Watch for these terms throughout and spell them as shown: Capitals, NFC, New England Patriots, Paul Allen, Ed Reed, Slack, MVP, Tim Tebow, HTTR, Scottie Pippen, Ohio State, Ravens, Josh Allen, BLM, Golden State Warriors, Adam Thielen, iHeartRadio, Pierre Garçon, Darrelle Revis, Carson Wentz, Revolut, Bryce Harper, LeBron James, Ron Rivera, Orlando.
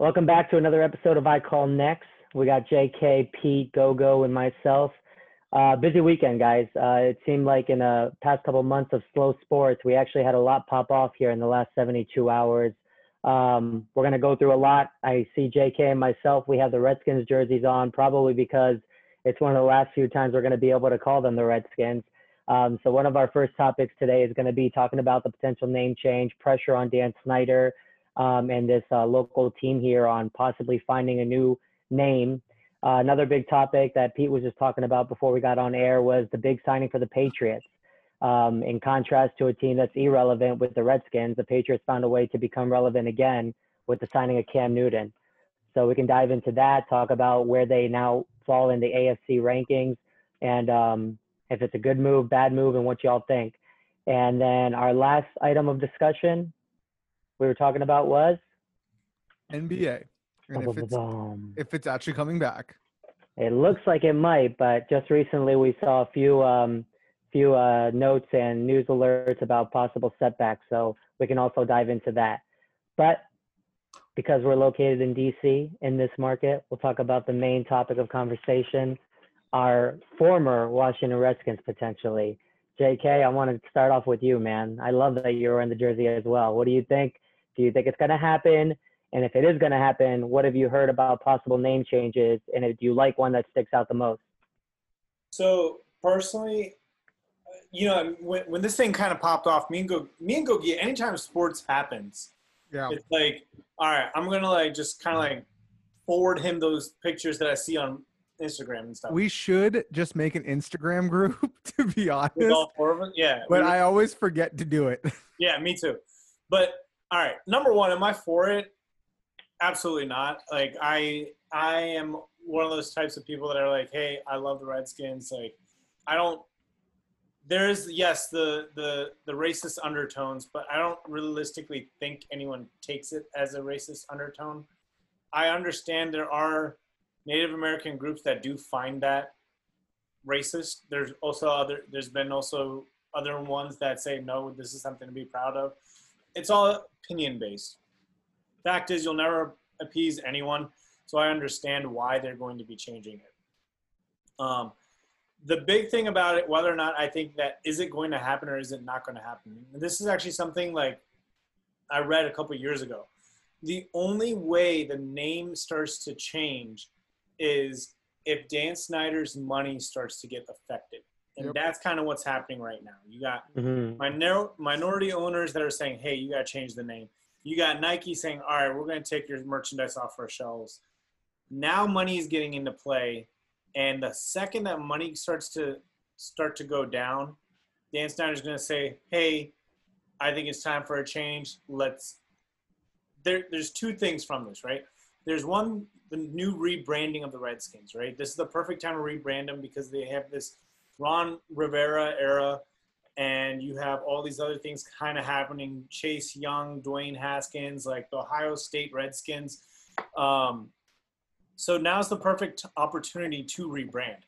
Welcome back to another episode of I Call Next. We got JK, Pete, Go-Go, and myself. Busy weekend, guys. It seemed like in the past couple months of slow sports, we actually had a lot pop off here in the last 72 hours. We're going to go through a lot. I see JK and myself, we have the Redskins jerseys on, probably because it's one of the last few times we're going to be able to call them the Redskins. So one of our first topics today is going to be talking about the potential name change, pressure on Dan Snyder, and this local team here on possibly finding a new name. Another big topic that Pete was just talking about before we got on air was the big signing for the Patriots. In contrast to a team that's irrelevant with the Redskins, the Patriots found a way to become relevant again with the signing of Cam Newton. So we can dive into that, talk about where they now fall in the AFC rankings, and if it's a good move, bad move, and what y'all think. And then our last item of discussion we were talking about was NBA. And if it's actually coming back. It looks like it might, but just recently we saw a few notes and news alerts about possible setbacks, so we can also dive into that. But because we're located in DC in this market, we'll talk about the main topic of conversation, our former Washington Redskins potentially. JK, I want to start off with you, man. I love that you're wearing the jersey as well. What do you think? Do you think it's going to happen? And if it is going to happen, what have you heard about possible name changes? And do you like one that sticks out the most? So personally, you know, when this thing kind of popped off, me and Gogi, anytime sports happens, it's like, all right, I'm going to like just kind of like forward him those pictures that I see on Instagram and stuff. We should just make an Instagram group, to be honest. With all four of us? Yeah. But I always forget to do it. Yeah, me too. But all right, number one, am I for it? Absolutely not. Like I am one of those types of people that are like, hey, I love the Redskins. Like I don't. There's yes the racist undertones, but I don't realistically think anyone takes it as a racist undertone. I understand there are Native American groups that do find that racist. There's been other ones that say, no, this is something to be proud of. It's all opinion based. Fact is, you'll never appease anyone. So I understand why they're going to be changing it. The big thing about it, whether or not I think that is it going to happen or is it not going to happen? And this is actually something like I read a couple years ago. The only way the name starts to change is if Dan Snyder's money starts to get affected. And that's kind of what's happening right now. You got minority owners that are saying, hey, you got to change the name. You got Nike saying, all right, we're going to take your merchandise off our shelves. Now money is getting into play. And the second that money starts to go down, Dan Snyder's going to say, hey, I think it's time for a change. There's two things from this, right? There's one, the new rebranding of the Redskins, right? This is the perfect time to rebrand them because they have this Ron Rivera era, and you have all these other things kind of happening. Chase Young, Dwayne Haskins, like the Ohio State Redskins. So now's the perfect opportunity to rebrand.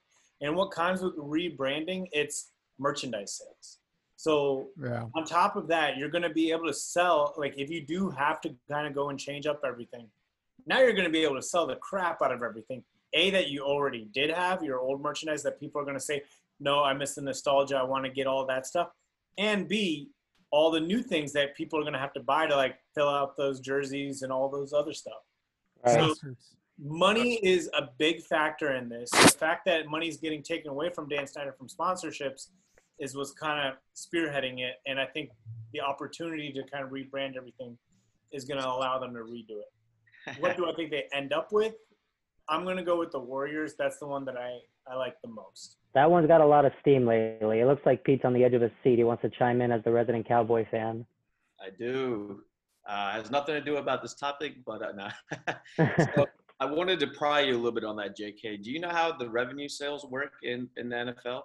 And what comes with rebranding? It's merchandise sales. So on top of that, you're going to be able to sell, like if you do have to kind of go and change up everything, now you're going to be able to sell the crap out of everything. A, that you already did have, your old merchandise that people are going to say, no, I miss the nostalgia. I want to get all that stuff. And B, all the new things that people are going to have to buy to like fill out those jerseys and all those other stuff. So money is a big factor in this. The fact that money's getting taken away from Dan Snyder from sponsorships is what's kind of spearheading it. And I think the opportunity to kind of rebrand everything is going to allow them to redo it. What do I think they end up with? I'm going to go with the Warriors. That's the one that I like the most. That one's got a lot of steam lately. It looks like Pete's on the edge of his seat. He wants to chime in as the resident Cowboy fan. I do. It has nothing to do about this topic, but no. So I wanted to pry you a little bit on that, JK. Do you know how the revenue sales work in the NFL?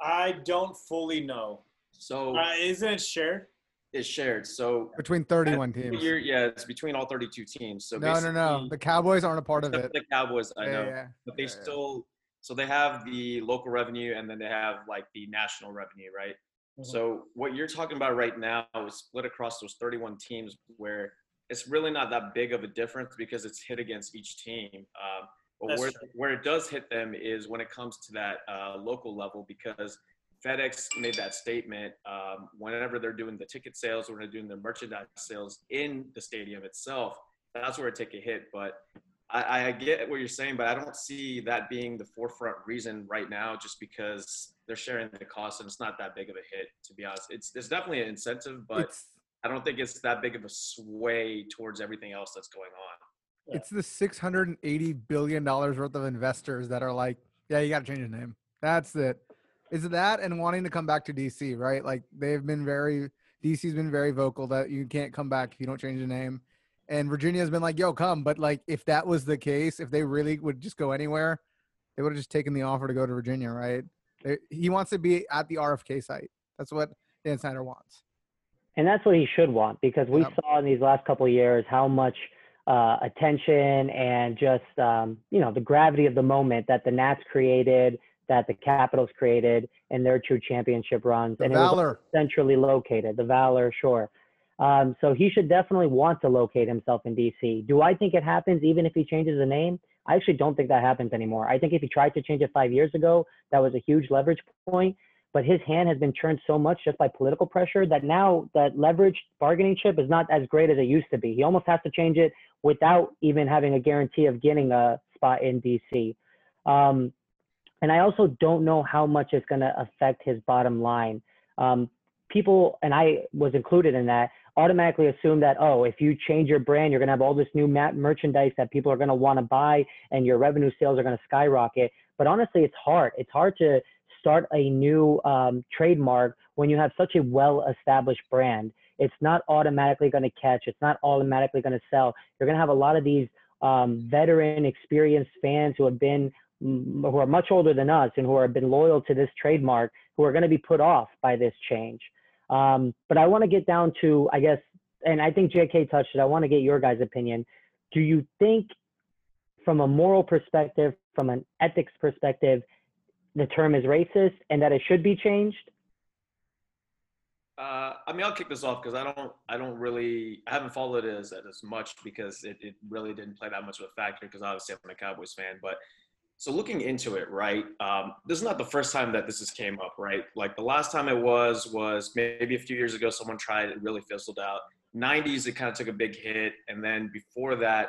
I don't fully know. So isn't it shared? It's shared. So between 31 teams. It's between all 32 teams. So no. The Cowboys aren't a part of it. The Cowboys, I know. Yeah. But they still – so they have the local revenue and then they have, like, the national revenue, right? Mm-hmm. So what you're talking about right now is split across those 31 teams where it's really not that big of a difference because it's hit against each team. But where it does hit them is when it comes to that local level, because FedEx made that statement whenever they're doing the ticket sales, when they're doing the merchandise sales in the stadium itself, that's where it take a hit. But I get what you're saying, but I don't see that being the forefront reason right now, just because they're sharing the cost and it's not that big of a hit, to be honest. It's definitely an incentive, but I don't think it's that big of a sway towards everything else that's going on. Yeah. It's the $680 billion worth of investors that are like, yeah, you got to change your name. That's it. Is that and wanting to come back to DC, right? Like DC's been very vocal that you can't come back if you don't change your name. And Virginia has been like, yo, come. But like, if that was the case, if they really would just go anywhere, they would have just taken the offer to go to Virginia, right? He wants to be at the RFK site. That's what Dan Snyder wants. And that's what he should want, because we saw in these last couple of years how much attention and just, the gravity of the moment that the Nats created, that the Capitals created in their two championship runs. And Valor. It was centrally located, the Valor, sure. So he should definitely want to locate himself in DC. Do I think it happens even if he changes the name? I actually don't think that happens anymore. I think if he tried to change it 5 years ago, that was a huge leverage point, but his hand has been turned so much just by political pressure that now that leverage bargaining chip is not as great as it used to be. He almost has to change it without even having a guarantee of getting a spot in DC. And I also don't know how much it's going to affect his bottom line. People, and I was included in that, automatically assume that, oh, if you change your brand, you're going to have all this new merchandise that people are going to want to buy and your revenue sales are going to skyrocket. But honestly, it's hard. It's hard to start a new trademark when you have such a well-established brand. It's not automatically going to catch. It's not automatically going to sell. You're going to have a lot of these veteran, experienced fans who are much older than us and who have been loyal to this trademark, who are going to be put off by this change. But I want to get down to, I guess, and I think JK touched it. I want to get your guys' opinion. Do you think from a moral perspective, from an ethics perspective, the term is racist and that it should be changed? I'll kick this off because I haven't followed it as much because it really didn't play that much of a factor because obviously I'm a Cowboys fan, but so looking into it, right, this is not the first time that this has came up, right? Like the last time it was maybe a few years ago, someone tried it, really fizzled out. 90s, it kind of took a big hit. And then before that,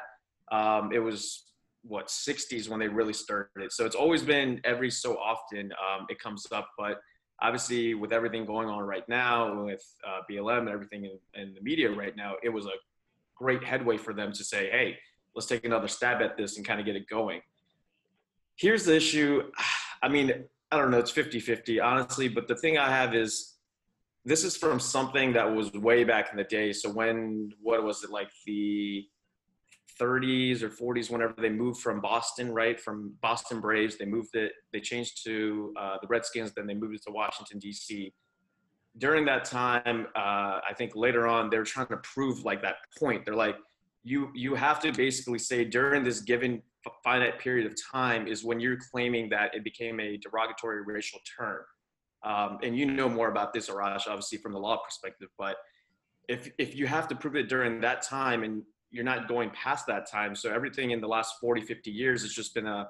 it was, 60s when they really started it. So it's always been every so often it comes up. But obviously with everything going on right now with BLM and everything in the media right now, it was a great headway for them to say, hey, let's take another stab at this and kind of get it going. Here's the issue. I mean, I don't know. It's 50-50, honestly. But the thing I have is this is from something that was way back in the day. So what was it, like the 30s or 40s, whenever they moved from Boston, right, from Boston Braves, they moved it. They changed to the Redskins. Then they moved it to Washington, D.C. During that time, I think later on, they were trying to prove like that point. They're like, you have to basically say during this given finite period of time is when you're claiming that it became a derogatory racial term. And you know more about this, Arash, obviously from the law perspective, but if you have to prove it during that time and you're not going past that time, so everything in the last 40, 50 years has just been a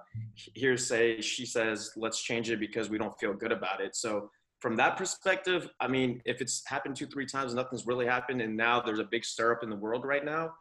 hearsay, she says, let's change it because we don't feel good about it. So from that perspective, I mean, if it's happened 2-3 times, nothing's really happened, and now there's a big stir up in the world right now,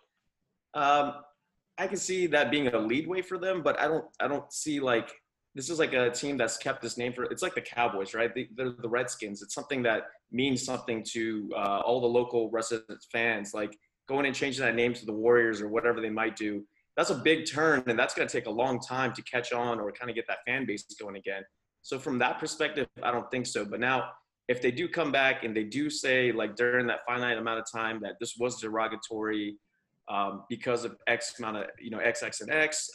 I can see that being a lead way for them, but I don't see like this is like a team that's kept this name for. It's like the Cowboys, right? They're the Redskins. It's something that means something to all the local resident fans. Like going and changing that name to the Warriors or whatever they might do. That's a big turn, and that's going to take a long time to catch on or kind of get that fan base going again. So from that perspective, I don't think so. But now, if they do come back and they do say like during that finite amount of time that this was derogatory. Because of X amount of, XX and X,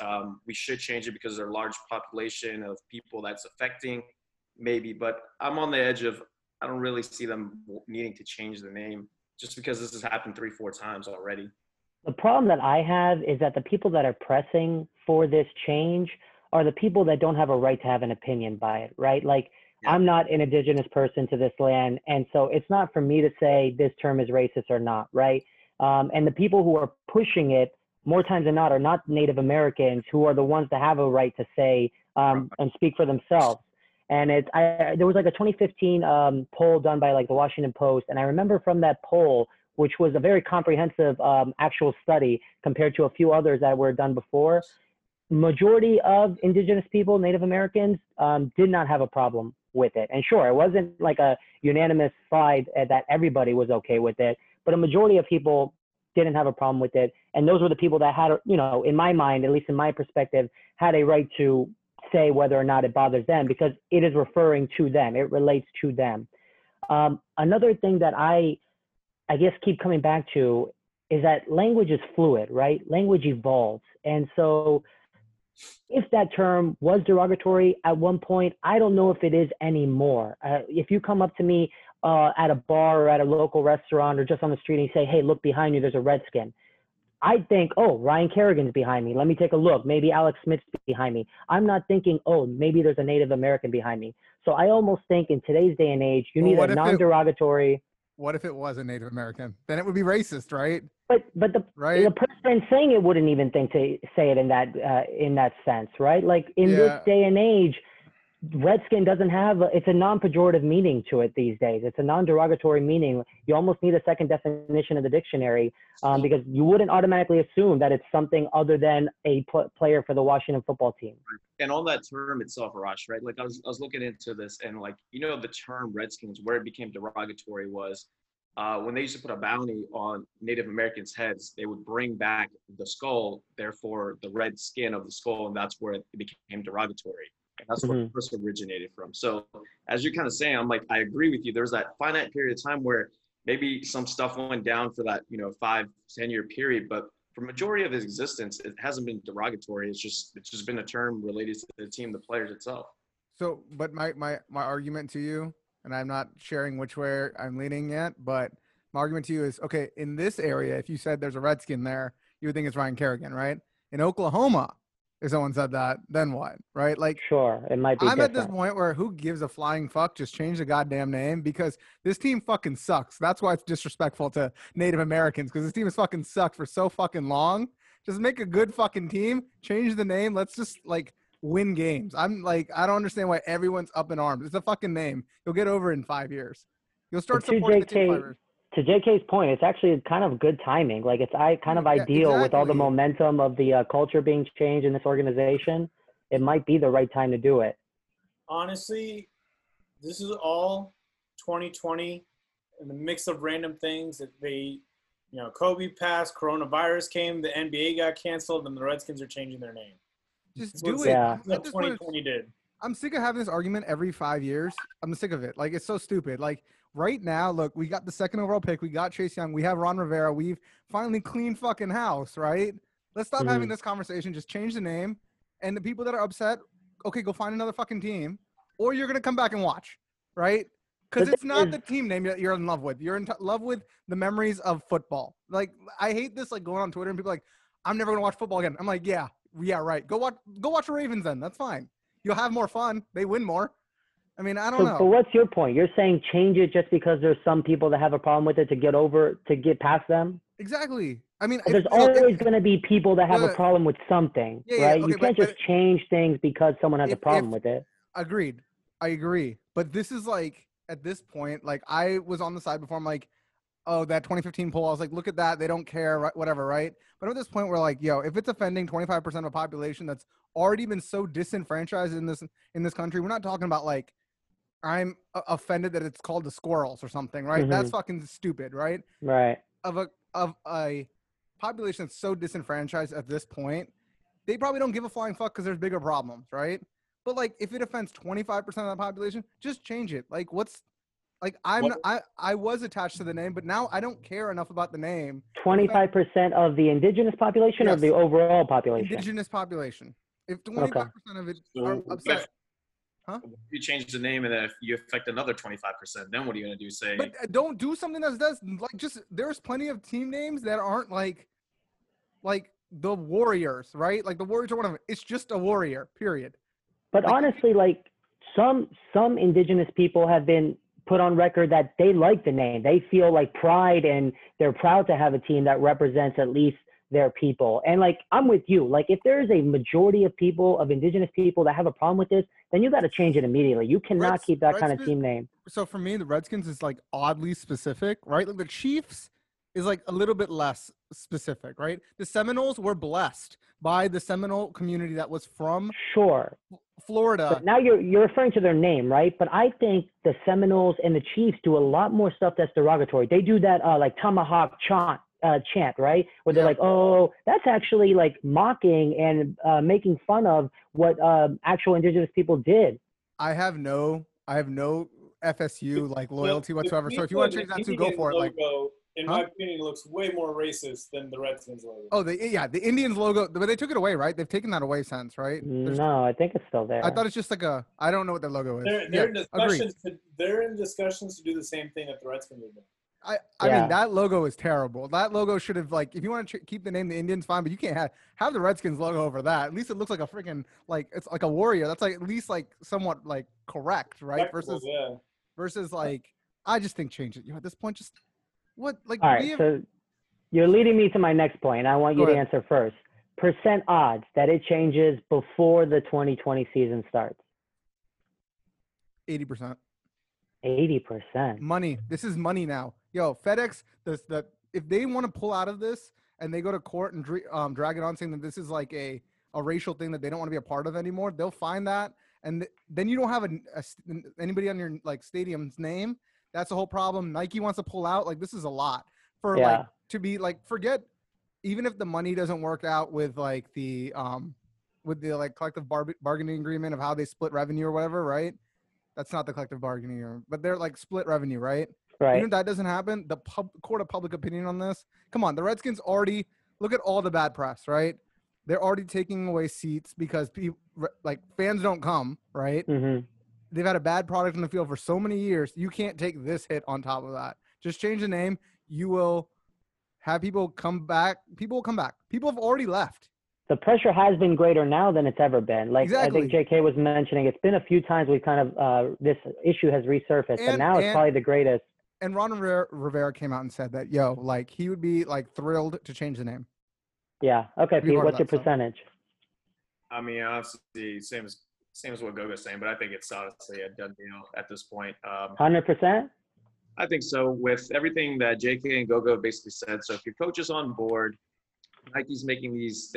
we should change it because there's a large population of people that's affecting maybe, but I'm on the edge of, I don't really see them needing to change the name just because this has happened 3-4 times already. The problem that I have is that the people that are pressing for this change are the people that don't have a right to have an opinion by it, right? Like yeah. I'm not an indigenous person to this land. And so it's not for me to say this term is racist or not, right? And the people who are pushing it more times than not are not Native Americans, who are the ones that have a right to say and speak for themselves. And there was like a 2015 poll done by like the Washington Post. And I remember from that poll, which was a very comprehensive actual study compared to a few others that were done before, majority of indigenous people, Native Americans, did not have a problem with it. And sure, it wasn't like a unanimous side that everybody was okay with it, but a majority of people didn't have a problem with it. And those were the people that had, you know, in my mind, at least in my perspective, had a right to say whether or not it bothers them, because it is referring to them. It relates to them. Another thing that I guess keep coming back to is that language is fluid, right? Language evolves. And so if that term was derogatory at one point, I don't know if it is anymore. If you come up to me at a bar or at a local restaurant or just on the street and you say, hey, look behind you, there's a Redskin, I think, oh, Ryan Kerrigan's behind me. Let me take a look. Maybe Alex Smith's behind me. I'm not thinking, oh, maybe there's a Native American behind me. So I almost think in today's day and age, you need a non-derogatory. What if it was a Native American? Then it would be racist, right? But the person saying it wouldn't even think to say it in that sense, right? Like in this day and age, Redskin doesn't have it's a non-pejorative meaning to it these days. It's a non-derogatory meaning. You almost need a second definition of the dictionary because you wouldn't automatically assume that it's something other than a player for the Washington football team. And on that term itself, Arash, right? Like I was looking into this, and like, you know, the term Redskins, where it became derogatory was when they used to put a bounty on Native Americans' heads, they would bring back the skull, therefore the red skin of the skull, and that's where it became derogatory. That's where it first originated from. So as you're kind of saying, I'm like, I agree with you. There's that finite period of time where maybe some stuff went down for that, you know, 5-10 year period, but for majority of his existence, it hasn't been derogatory. It's just been a term related to the team, the players itself. So, but my argument to you, and I'm not sharing which way I'm leaning yet, but my argument to you is, okay, in this area, if you said there's a Redskin there, you would think it's Ryan Kerrigan, right? In Oklahoma, if someone said that, then what, right? Like, sure, it might be different. At this point where who gives a flying fuck? Just change the goddamn name, because this team fucking sucks. That's why it's disrespectful to Native Americans, because this team has fucking sucked for so fucking long. Just make a good fucking team, change the name. Let's just like win games. I'm like, I don't understand why everyone's up in arms. It's a fucking name. You'll get over it in 5 years. You'll start supporting the team. To JK's point, it's actually kind of good timing. Like it's ideal exactly. With all the momentum of the culture being changed in this organization, it might be the right time to do it. Honestly, this is all 2020 and the mix of random things that they, you know, Kobe passed, coronavirus came, the NBA got canceled, and the Redskins are changing their name. Just do it. Yeah. What 2020 did. I'm sick of having this argument every 5 years. I'm sick of it. Like, it's so stupid. Like, right now, look, we got the second overall pick. We got Chase Young. We have Ron Rivera. We've finally cleaned fucking house, right? Let's stop having this conversation. Just change the name. And the people that are upset, okay, go find another fucking team. Or you're going to come back and watch, right? Because it's not the team name that you're in love with. You're in love with the memories of football. Like, I hate this, like, going on Twitter and people are like, I'm never going to watch football again. I'm like, yeah, right. Go watch the Ravens then. That's fine. You'll have more fun. They win more. I mean, I don't know. But what's your point? You're saying change it just because there's some people that have a problem with it to get past them? Exactly. I mean, there's always going to be people that have a problem with something, right? Okay, you can't just change things because someone has a problem with it. Agreed. I agree. But this is like, at this point, like I was on the side before. I'm like, oh, that 2015 poll. I was like, look at that. They don't care, right? Whatever, right? But at this point, we're like, yo, if it's offending 25% of the population that's already been so disenfranchised in this country, we're not talking about like, I'm offended that it's called the squirrels or something, right? That's fucking stupid, right? Right. Of a population that's so disenfranchised at this point, they probably don't give a flying fuck because there's bigger problems, right? But like, if it offends 25% of the population, just change it. Like, I was attached to the name, but now I don't care enough about the name. 25% of the indigenous population or the overall population? Indigenous population. If 25% of it are upset. Huh? You change the name, and then if you affect another 25%, then what are you going to do? Say, but don't do something that's like just. There's plenty of team names that aren't like the Warriors, right? Like the Warriors are one of them. It's just a warrior, period. But honestly, like some indigenous people have been put on record that they like the name. They feel like pride and they're proud to have a team that represents at least their people. And like, I'm with you. Like, if there's a majority of people, of indigenous people, that have a problem with this, then you got to change it immediately. You cannot keep that kind of team name. So for me, the Redskins is like oddly specific, right? Like the Chiefs is like a little bit less specific, right? The Seminoles were blessed by the Seminole community that was from Florida. But now you're referring to their name, right? But I think the Seminoles and the Chiefs do a lot more stuff that's derogatory. They do that like tomahawk chant, right? Where they're like, oh, that's actually like mocking and making fun of what actual indigenous people did. I have no FSU like loyalty whatsoever. So if you want to change that to go for it, like. In my opinion, it looks way more racist than the Redskins logo. Oh, the Indians logo, but they took it away, right? They've taken that away since, right? No, I think it's still there. I thought it's just like I don't know what their logo is. They're in discussions to do the same thing that the Redskins are doing. I mean, that logo is terrible. That logo should have, like, if you want to keep the name the Indians, fine, but you can't have the Redskins logo over that. At least it looks like a freaking, like, it's like a warrior. That's, like, at least, like, somewhat, like, correct, right? Versus, like, I just think change it. You know, at this point, just... What, like, all right, so you're leading me to my next point. I want you to answer first. Percent odds that it changes before the 2020 season starts. 80%. 80%. Money. This is money now. Yo, FedEx, if they want to pull out of this and they go to court and drag it on saying that this is like a racial thing that they don't want to be a part of anymore, they'll find that. And then you don't have anybody on your, like, stadium's name. That's the whole problem. Nike wants to pull out. Like, this is a lot for like to be like, forget, even if the money doesn't work out with like the like collective bargaining agreement of how they split revenue or whatever, right? That's not the collective bargaining agreement, but they're like split revenue, right? Right. Even if that doesn't happen, the court of public opinion on this. Come on, the Redskins already look at all the bad press, right? They're already taking away seats because people, like, fans don't come, right? Mm-hmm. They've had a bad product in the field for so many years. You can't take this hit on top of that. Just change the name. You will have people come back. People will come back. People have already left. The pressure has been greater now than it's ever been. Like, exactly. I think JK was mentioning, it's been a few times we've kind of this issue has resurfaced, and now it's probably the greatest. And Ron Rivera came out and said that, yo, like, he would be like thrilled to change the name. Yeah. Okay, Pete, what's your percentage? I mean, obviously, same as what Gogo's saying, but I think it's honestly a done deal at this point. 100%? I think so. With everything that JK and Gogo basically said, so if your coach is on board, Nike's making these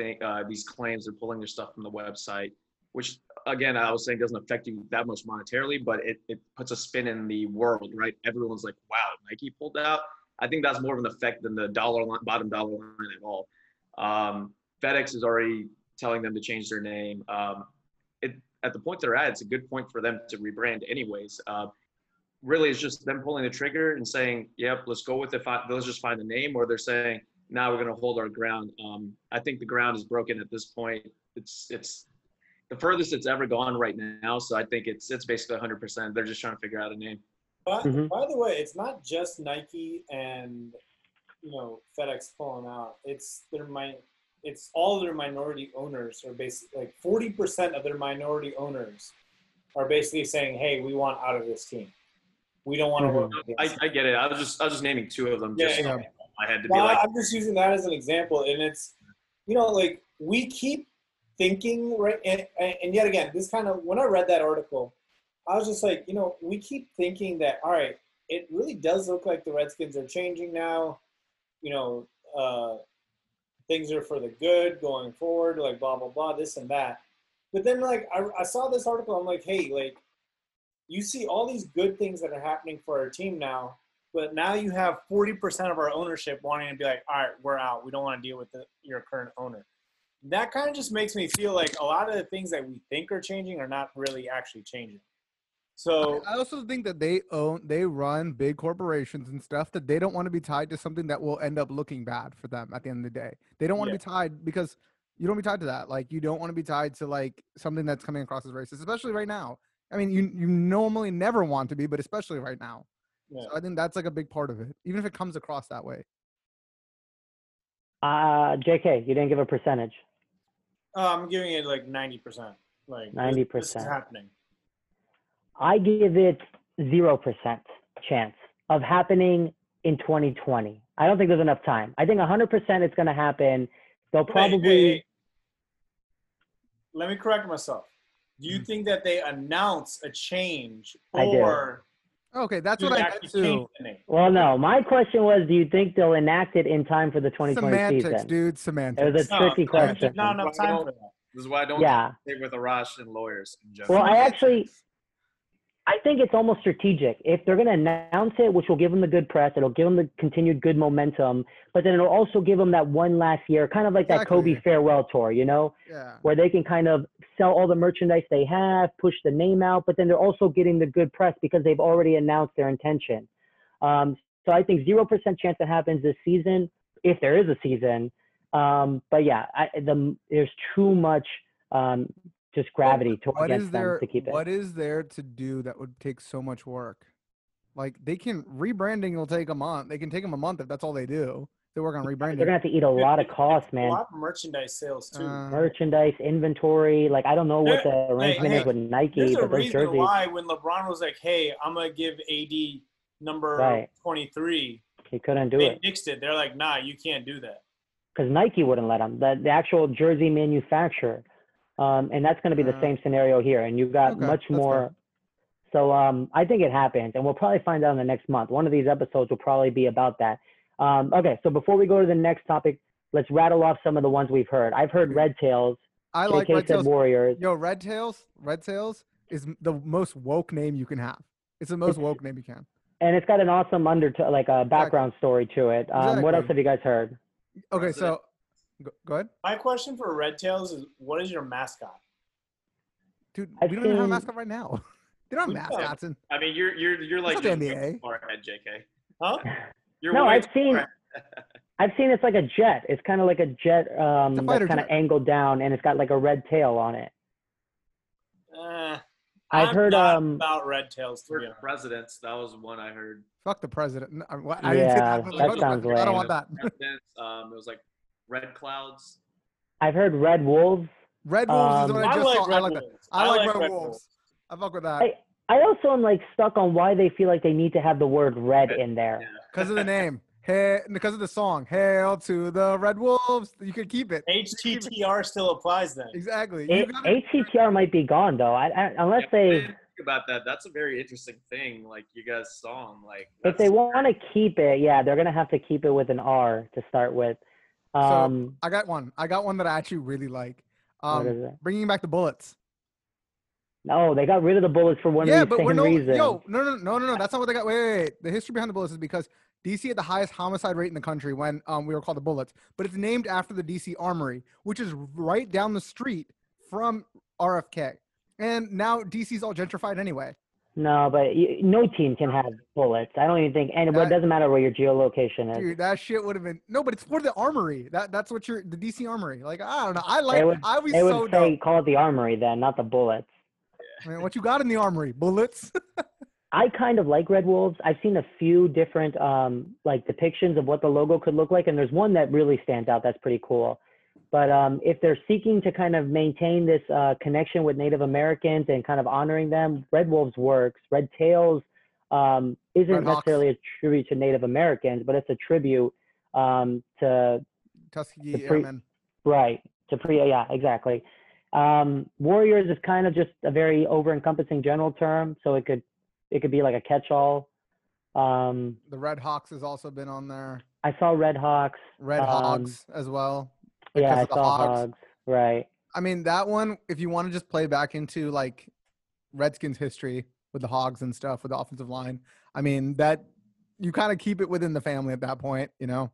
claims, they're pulling their stuff from the website, which, again, I was saying doesn't affect you that much monetarily, but it puts a spin in the world, right? Everyone's like, wow, Nike pulled out. I think that's more of an effect than the bottom dollar line at all. FedEx is already telling them to change their name. At the point they're at, it's a good point for them to rebrand anyways. Really, it's just them pulling the trigger and saying, yep, let's go with it. Let's just find a name. Or they're saying, now we're going to hold our ground. I think the ground is broken at this point. It's the furthest it's ever gone right now. So I think it's basically 100%. They're just trying to figure out a name. But, by the way, it's not just Nike and, you know, FedEx pulling out. It's all their minority owners are basically, like, 40% of their minority owners are basically saying, hey, we want out of this team. We don't want to work with this. I get it. I was just naming two of them. I had to be like, I'm just using that as an example. And it's, you know, like, we keep thinking, right? And yet again, this kind of, when I read that article, I was just like, you know, we keep thinking that, all right, it really does look like the Redskins are changing now, you know, things are for the good going forward, like blah, blah, blah, this and that. But then, like, I saw this article. I'm like, hey, like, you see all these good things that are happening for our team now, but now you have 40% of our ownership wanting to be like, all right, we're out. We don't want to deal with your current owner. That kind of just makes me feel like a lot of the things that we think are changing are not really actually changing. So I also think that they run big corporations and stuff that they don't want to be tied to something that will end up looking bad for them at the end of the day. They don't want to be tied, because you don't be tied to that. Like, you don't want to be tied to, like, something that's coming across as racist, especially right now. I mean, you normally never want to be, but especially right now. Yeah. So I think that's like a big part of it, even if it comes across that way. JK, you didn't give a percentage. I'm giving it like 90%. Like 90%. This is happening. I give it 0%. chance of happening in 2020. I don't think there's enough time. I think 100% it's going to happen. They'll probably... Hey. Let me correct myself. Do you think that they announce a change or... Okay, that's what I meant to. Well, no. My question was, do you think they'll enact it in time for the 2020 season? Semantics, dude. Semantics. It was a tricky question. Not enough time for that. This is why I don't stay with Arash and lawyers. In general. Well, I think it's almost strategic. If they're going to announce it, which will give them the good press, it'll give them the continued good momentum, but then it'll also give them that one last year, kind of like that Kobe farewell tour, you know, where they can kind of sell all the merchandise they have, push the name out, but then they're also getting the good press because they've already announced their intention. So I think 0% chance that happens this season, if there is a season. But yeah, there's too much just gravity against them to keep it. What is there to do that would take so much work? Like rebranding will take a month. They can take them a month if that's all they do. They work on rebranding. They're gonna have to eat a lot of costs, man. A lot of merchandise sales too. Merchandise inventory. Like I don't know what the arrangement is with Nike. There's a reason why when LeBron was like, "Hey, I'm gonna give AD number 23," he couldn't do it. They nixed it. They're like, "Nah, you can't do that." Because Nike wouldn't let them. The actual jersey manufacturer. And that's going to be the same scenario here. And you've got much more. So I think it happens. And we'll probably find out in the next month. One of these episodes will probably be about that. Okay. So before we go to the next topic, let's rattle off some of the ones we've heard. I've heard Red Tails. I like Red Tails. Warriors. Yo, Red Tails. Red Tails is the most woke name you can have. It's the most woke name you can. And it's got an awesome background story to it. What else have you guys heard? Okay. So go ahead. My question for Red Tails is, what is your mascot? Dude, we don't even have a mascot right now. They don't have mascots. And I mean, you're like the NBA. JK. Huh? I've seen it's like a jet. It's kind of like a jet that's kind of angled down, and it's got like a red tail on it. I've heard about Red Tails. Presidents. That was one I heard. Fuck the president. That sounds right. I don't want that. It was like Red Clouds. I've heard Red Wolves. Red Wolves is what I just saw. I like that. I like Red Wolves. I fuck with that. I also am like stuck on why they feel like they need to have the word red in there. Because of the name. Hey, because of the song. Hail to the Red Wolves. You could keep it. HTTR still applies then. Exactly. HTTR might be gone though. Unless they think about that. That's a very interesting thing. Like you guys saw them. Like if they want to keep it, they're gonna have to keep it with an R to start with. So I got one that I actually really like. Bringing back the bullets. No, they got rid of the bullets for one reason. No. That's not what they got. Wait. The history behind the bullets is because DC had the highest homicide rate in the country when we were called the bullets. But it's named after the DC Armory, which is right down the street from RFK. And now DC's all gentrified anyway. No, but no team can have bullets. I don't even think, and it doesn't matter where your geolocation is. Dude, that shit would have been but it's for the armory. That's what the DC Armory. Like I don't know. I like. Call it the armory then, not the bullets. I mean, what you got in the armory? Bullets. I kind of like Red Wolves. I've seen a few different like depictions of what the logo could look like, and there's one that really stands out. That's pretty cool. But if they're seeking to kind of maintain this connection with Native Americans and kind of honoring them, Red Wolves works. Red Tails isn't necessarily a tribute to Native Americans, but it's a tribute to Tuskegee Airmen. Right. Yeah, exactly. Warriors is kind of just a very over-encompassing general term, so it could be like a catch-all. The Red Hawks has also been on there. I saw Red Hawks. Red Hogs as well. Because I saw Hogs. Right. I mean, that one, if you want to just play back into like Redskins history with the Hogs and stuff with the offensive line, I mean, that you kind of keep it within the family at that point, you know?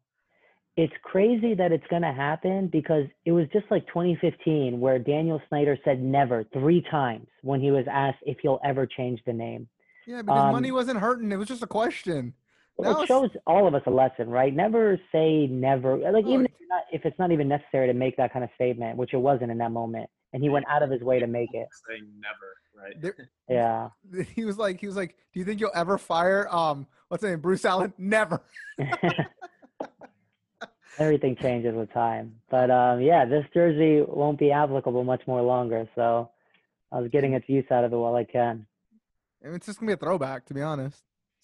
It's crazy that it's going to happen because it was just like 2015 where Daniel Snyder said never 3 times when he was asked if he'll ever change the name. Yeah, because money wasn't hurting. It was just a question. It shows all of us a lesson, right? Never say never. Like even if it's not even necessary to make that kind of statement, which it wasn't in that moment, and he went out of his way to make it. Saying never, right? He was like, do you think you'll ever fire what's his name, Bruce Allen? Never. Everything changes with time, but this jersey won't be applicable much more longer. So I was getting its use out of it while I can. I mean, it's just gonna be a throwback, to be honest.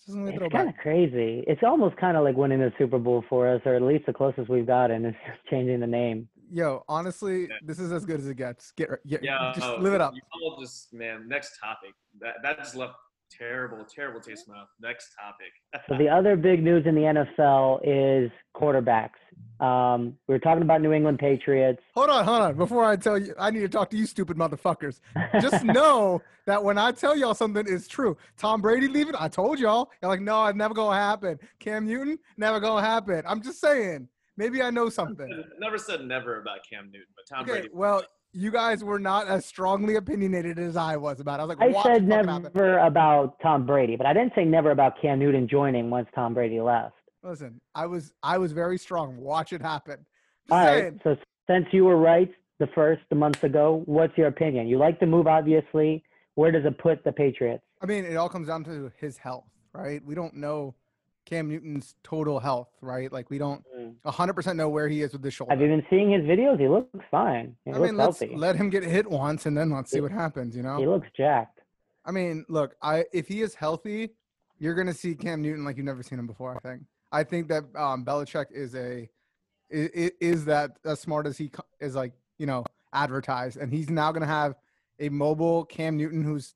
It's kind of crazy. It's almost kind of like winning the Super Bowl for us, or at least the closest we've gotten is changing the name. Yo, honestly, this is as good as it gets. Just live it up. Y'all just, man, next topic. That just left terrible taste in my mouth. Next topic. So the other big news in the NFL is quarterbacks. We were talking about New England Patriots. Hold on. Before I tell you, I need to talk to you stupid motherfuckers. Just know that when I tell y'all something is true. Tom Brady leaving, I told y'all. You're like, no, it's never going to happen. Cam Newton, never going to happen. I'm just saying. Maybe I know something. Never said never about Cam Newton, but Tom Brady. Well, you guys were not as strongly opinionated as I was about it. I said never about Tom Brady, but I didn't say never about Cam Newton joining once Tom Brady left. Listen, I was very strong. Watch it happen. All right. So since you were right months ago, what's your opinion? You like the move, obviously. Where does it put the Patriots? I mean, it all comes down to his health, right? We don't know Cam Newton's total health, right? Like, we don't 100% know where he is with the shoulder. I've even seen his videos. He looks fine. He looks healthy. Let him get hit once, and then let's see what happens, you know? He looks jacked. I mean, look, if he is healthy, you're going to see Cam Newton like you've never seen him before, I think. I think that Belichick is that as smart as he is, like, you know, advertised. And he's now going to have a mobile Cam Newton who's,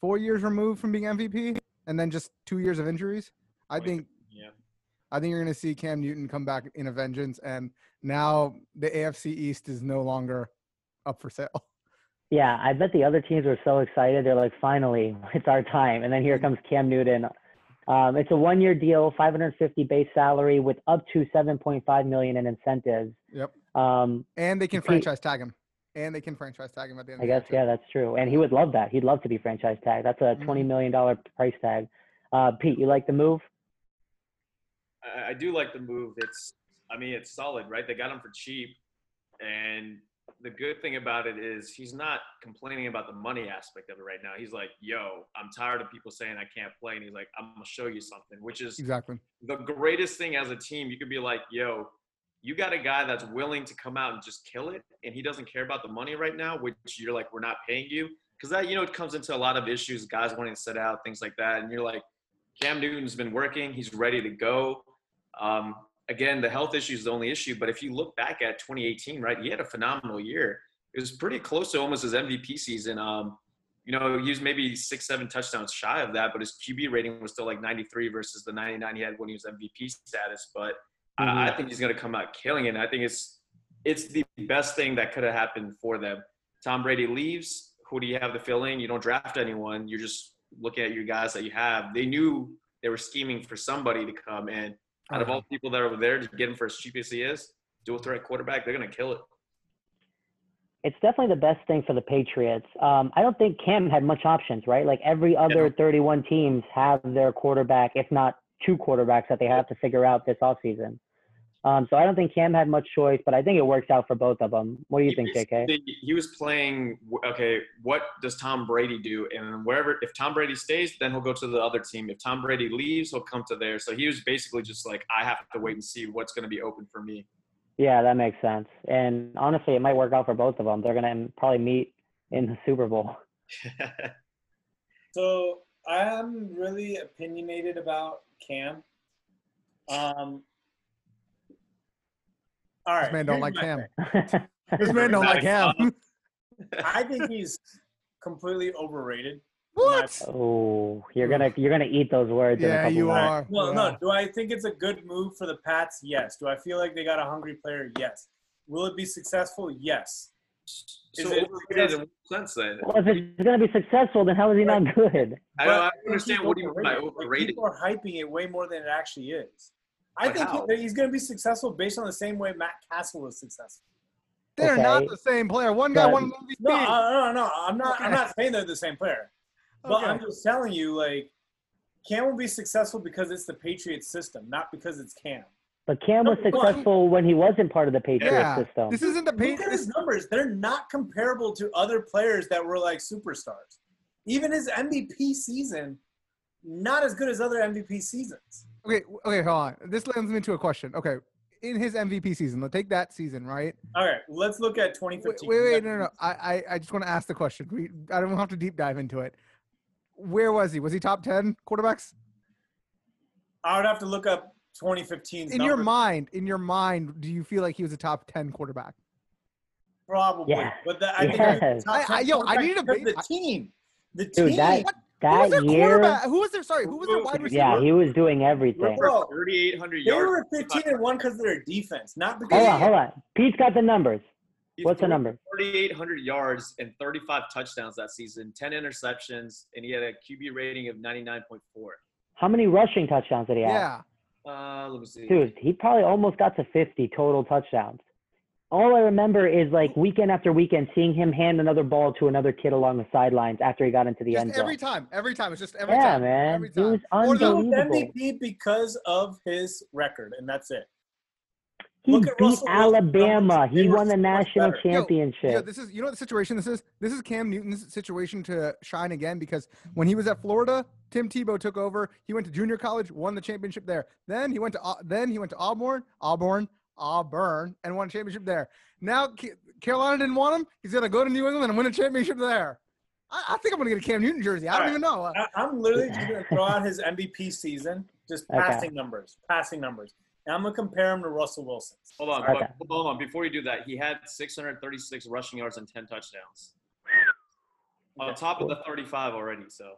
4 years removed from being MVP? And then just 2 years of injuries. I think you're going to see Cam Newton come back in a vengeance. And now the AFC East is no longer up for sale. Yeah, I bet the other teams were so excited. They're like, finally, it's our time. And then here comes Cam Newton. It's a one-year deal, $550 base salary with up to $7.5 million in incentives. Yep. And they can franchise tag him. And they can franchise tag him at the end of the year. I guess, yeah, that's true. And he would love that. He'd love to be franchise tagged. That's a $20 million price tag. Pete, you like the move? I do like the move. It's solid, right? They got him for cheap. And the good thing about it is he's not complaining about the money aspect of it right now. He's like, yo, I'm tired of people saying I can't play. And he's like, I'm going to show you something, which is exactly the greatest thing as a team. You could be like, yo, you got a guy that's willing to come out and just kill it, and he doesn't care about the money right now, which you're like, we're not paying you. Because that, you know, it comes into a lot of issues, guys wanting to sit out, things like that. And you're like, Cam Newton's been working. He's ready to go. Again, the health issue is the only issue. But if you look back at 2018, right, he had a phenomenal year. It was pretty close to almost his MVP season. You know, he was maybe 6-7 touchdowns shy of that, but his QB rating was still like 93 versus the 99 he had when he was MVP status. But I think he's going to come out killing it. I think it's the best thing that could have happened for them. Tom Brady leaves. Who do you have to fill in? You don't draft anyone. You're just looking at your guys that you have. They knew they were scheming for somebody to come in. Out of all the people that are there, to get him for as cheap as he is, dual threat quarterback, they're going to kill it. It's definitely the best thing for the Patriots. I don't think Cam had much options, right? Like every other 31 teams have their quarterback, if not two quarterbacks, that they have to figure out this offseason. So I don't think Cam had much choice, but I think it works out for both of them. What do you think, JK? He was playing, okay, what does Tom Brady do? And wherever, if Tom Brady stays, then he'll go to the other team. If Tom Brady leaves, he'll come to there. So he was basically just like, I have to wait and see what's going to be open for me. Yeah, that makes sense. And honestly, it might work out for both of them. They're going to probably meet in the Super Bowl. So I'm really opinionated about Cam. All right. This man don't like Cam. This man don't like Cam. I think he's completely overrated. What? Oh, you're gonna eat those words. Yeah, you are. Well, no. Do I think it's a good move for the Pats? Yes. Do I feel like they got a hungry player? Yes. Will it be successful? Yes. So overrated in what sense then? Well, if it's gonna be successful, then how is he not good? I understand what do you mean by overrated. People are hyping it way more than it actually is. I think he's going to be successful based on the same way Matt Castle was successful. They're not the same player. One guy won an MVP. No. I'm not saying they're the same player. But I'm just telling you, like, Cam will be successful because it's the Patriots system, not because it's Cam. But Cam was successful when he wasn't part of the Patriots system. This isn't the Patriots. Look at his numbers. They're not comparable to other players that were, like, superstars. Even his MVP season, not as good as other MVP seasons. Okay, hold on. This leads me to a question. Okay, in his MVP season, let's take that season, right? All right, let's look at 2015. Wait, no. I just want to ask the question. I don't have to deep dive into it. where was he? Was he top 10 quarterbacks? I would have to look up 2015's number. In your mind, do you feel like he was a top 10 quarterback? Probably. Yeah. But I think I needed the team. The team. Dude, who was their wide receiver? Yeah, he was doing everything. Bro, 3,800 yards. They were 15-1 because of their defense, not because. Hold on. Pete's got the numbers. What's the number? 3,800 yards and 35 touchdowns that season, 10 interceptions, and he had a QB rating of 99.4. How many rushing touchdowns did he have? Yeah. Let me see. Dude, he probably almost got to 50 total touchdowns. All I remember is, like, weekend after weekend, seeing him hand another ball to another kid along the sidelines after he got into the end zone. Every time. It's just every time. Yeah, man. Every time. He was unbelievable. He was MVP because of his record, and that's it. He beat Alabama. He won the national championship. You know what the situation this is? This is Cam Newton's situation to shine again, because when he was at Florida, Tim Tebow took over. He went to junior college, won the championship there. Then he went to Auburn, and won a championship there. Now Carolina didn't want him. He's going to go to New England and win a championship there. I think I'm going to get a Cam Newton jersey. I don't even know. I'm literally just going to throw out his MVP season, just passing numbers. And I'm going to compare him to Russell Wilson. Hold on. Before you do that, he had 636 rushing yards and 10 touchdowns. On top of the 35 already, so.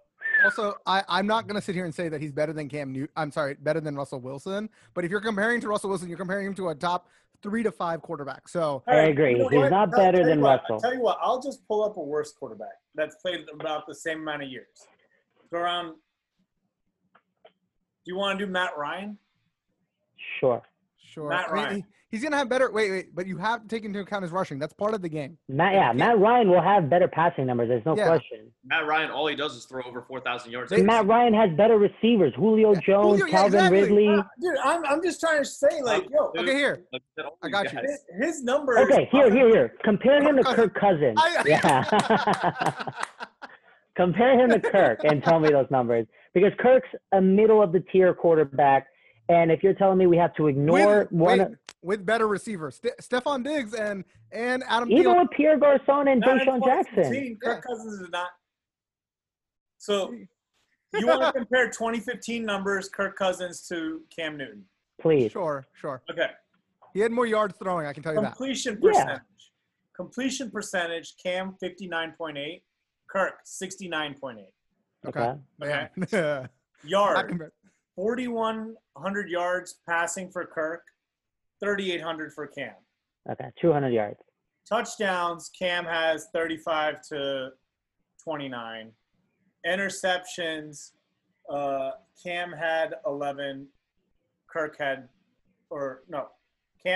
Also, I'm not going to sit here and say that he's better than better than Russell Wilson. But if you're comparing to Russell Wilson, you're comparing him to a top 3 to 5 quarterback. So I agree. He's not better than Russell. I'll tell you what. I'll just pull up a worse quarterback that's played about the same amount of years. So around – do you want to do Matt Ryan? Sure. Matt Ryan. He's going to have better – wait. But you have to take into account his rushing. That's part of the game. Matt Ryan will have better passing numbers. There's no question. Matt Ryan, all he does is throw over 4,000 yards. Matt Ryan has better receivers. Julio Jones, Calvin Ridley. Dude, I'm just trying to say, like, yo. Okay, here. I got you. His numbers. Okay, here. Compare him to Kirk Cousins. Compare him to Kirk and tell me those numbers. Because Kirk's a middle-of-the-tier quarterback. And if you're telling me we have to ignore with better receivers, Stephon Diggs and Adam Thielen. Even with Pierre Garçon and Deshaun Jackson. Kirk Cousins is not. So you want to compare 2015 numbers, Kirk Cousins to Cam Newton? Please. Sure. Okay. He had more yards throwing, I can tell you that. Completion percentage, Cam 59.8, Kirk 69.8. Okay. Yards. 4,100 yards passing for Kirk, 3,800 for Cam. Okay, 200 yards. Touchdowns, Cam has 35 to 29. Interceptions, Cam had 11. Cam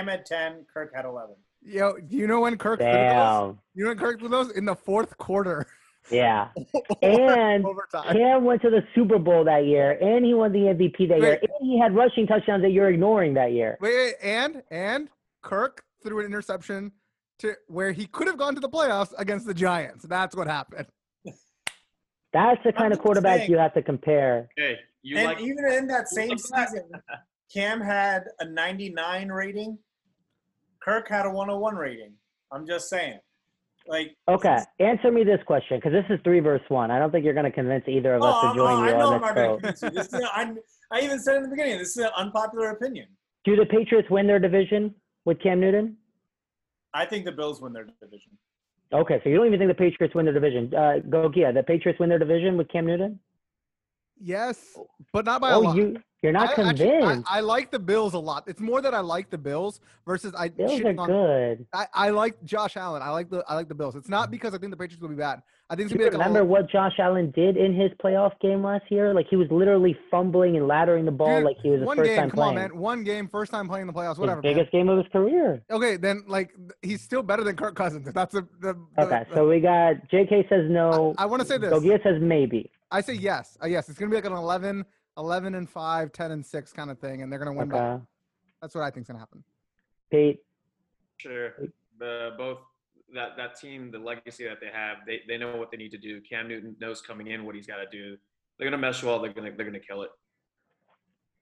had 10, Kirk had 11. Yo, do you know when Kirk threw those? In the fourth quarter. Yeah, and Cam went to the Super Bowl that year, and he won the MVP that year, and he had rushing touchdowns that you're ignoring that year. And Kirk threw an interception to where he could have gone to the playoffs against the Giants. That's what happened. That's the kind of quarterback you have to compare. Okay. Even in that same season, Cam had a 99 rating. Kirk had a 101 rating. I'm just saying. Okay, answer me this question, because this is 3-1. I don't think you're going to convince either of us to join you on this vote. I even said in the beginning, this is an unpopular opinion. Do the Patriots win their division with Cam Newton? I think the Bills win their division. Okay, so you don't even think the Patriots win their division. The Patriots win their division with Cam Newton? Yes, but not by a lot. You're not convinced. Actually, I like the Bills a lot. It's more that I like the Bills versus I. Bills are good. I like Josh Allen. I like the Bills. It's not because I think the Patriots will be bad. I think it's gonna be. Remember what Josh Allen did in his playoff game last year? Like, he was literally fumbling and laddering the ball, dude, like he was a first time playing. Come on, man. One game, first time playing the playoffs. Whatever. Biggest game of his career. Okay, then he's still better than Kirk Cousins. That's so we got JK says no. I want to say this. Gogia says maybe. I say yes. Yes, it's gonna be like an 11-5, 10-6 kind of thing, and they're going to win back. That's what I think is going to happen. Pete? Sure. Both that team, the legacy that they have, they know what they need to do. Cam Newton knows coming in what he's got to do. They're going to mesh well. They're going to kill it.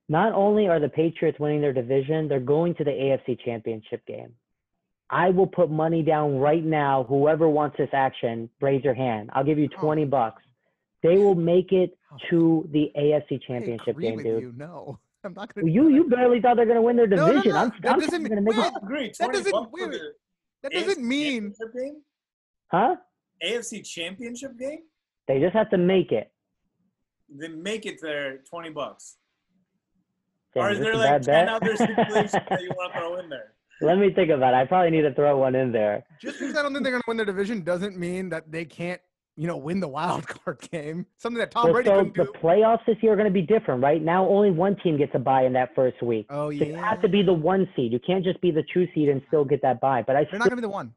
Not only are the Patriots winning their division, they're going to the AFC Championship game. I will put money down right now. Whoever wants this action, raise your hand. I'll give you $20. They will make it to the AFC Championship game, dude. You. No, I'm not going to. You barely thought they're going to win their division. No. I'm going to make it. Agree. That doesn't mean. Huh? AFC Championship game? They just have to make it. They make it there, $20. Damn, or is there like 10 other stipulations that you want to throw in there? Let me think about it. I probably need to throw one in there. Just because I don't think they're going to win their division doesn't mean that they can't, win the wild card game. Something that Tom Brady couldn't do. The playoffs this year are going to be different, right? Now only one team gets a bye in that first week. Oh, yeah. So you have to be the one seed. You can't just be the two seed and still get that bye. But they're not going to be the one.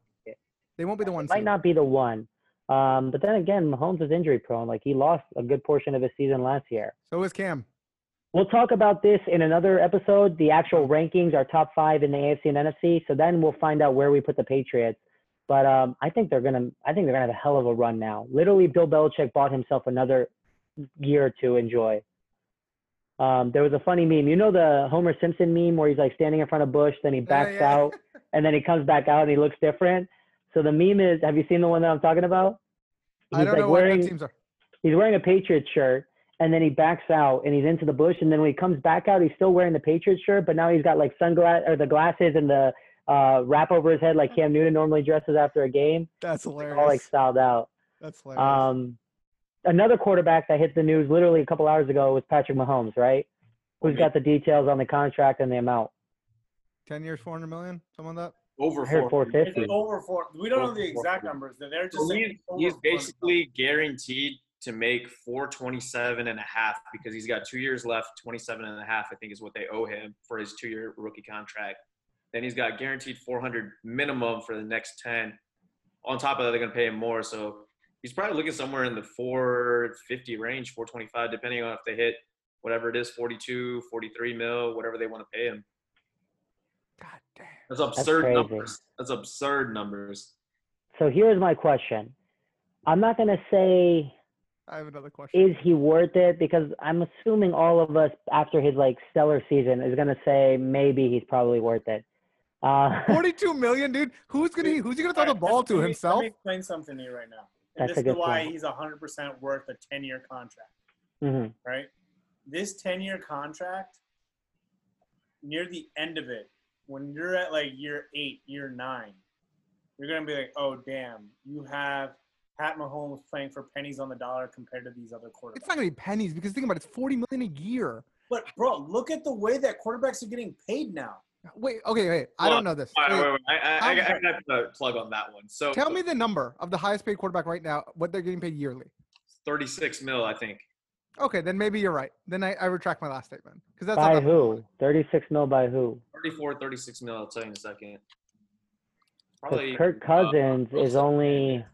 They won't be the one seed. Might not be the one. But then again, Mahomes is injury prone. Like, he lost a good portion of his season last year. So is Cam. We'll talk about this in another episode, the actual rankings, our top five in the AFC and NFC. So then we'll find out where we put the Patriots. But I think they're gonna have a hell of a run now. Literally, Bill Belichick bought himself another year to enjoy. There was a funny meme. You know the Homer Simpson meme where he's like standing in front of Bush, then he backs out, and then he comes back out and he looks different. So the meme is, have you seen the one that I'm talking about? He's, I don't like, know wearing, what teams are. He's wearing a Patriots shirt. And then he backs out and he's into the bush. And then when he comes back out, he's still wearing the Patriots shirt, but now he's got like sunglasses or the glasses and the wrap over his head, like Cam Newton normally dresses after a game. That's hilarious. All like styled out. That's hilarious. Another quarterback that hit the news literally a couple hours ago was Patrick Mahomes, right? Who's got the details on the contract and the amount? 10 years, $400 million, something like that. Over 450. Over four. We don't know the exact numbers. They're just saying he's basically guaranteed to make 427.5 because he's got 2 years left. 27.5, I think, is what they owe him for his 2-year rookie contract. Then he's got guaranteed 400 minimum for the next 10. On top of that, they're going to pay him more. So he's probably looking somewhere in the 450 range, 425, depending on if they hit whatever it is, 42, 43 mil, whatever they want to pay him. God damn. That's absurd numbers. That's absurd numbers. So here's my question. I'm not going to say I have another question. Is he worth it? Because I'm assuming all of us after his like stellar season is gonna say maybe he's probably worth it. 42 million, dude. Who's he gonna throw the ball to himself? Let me explain something to you right now. And this is why he's 100% worth a 10-year contract. Mm-hmm. Right? This 10-year contract, near the end of it, when you're at like year 8, year 9, you're gonna be like, oh damn, you have Pat Mahomes playing for pennies on the dollar compared to these other quarterbacks. It's not going to be pennies because think about it, it's $40 million a year. But bro, look at the way that quarterbacks are getting paid now. Wait. I don't know this. Wait. I got to plug on that one. So tell me the number of the highest paid quarterback right now, what they're getting paid yearly. 36 mil, I think. Okay, then maybe you're right. Then I retract my last statement because that's by who? 36 mil by who? 34, 36 mil. I'll tell you in a second. Probably. Kirk Cousins is only.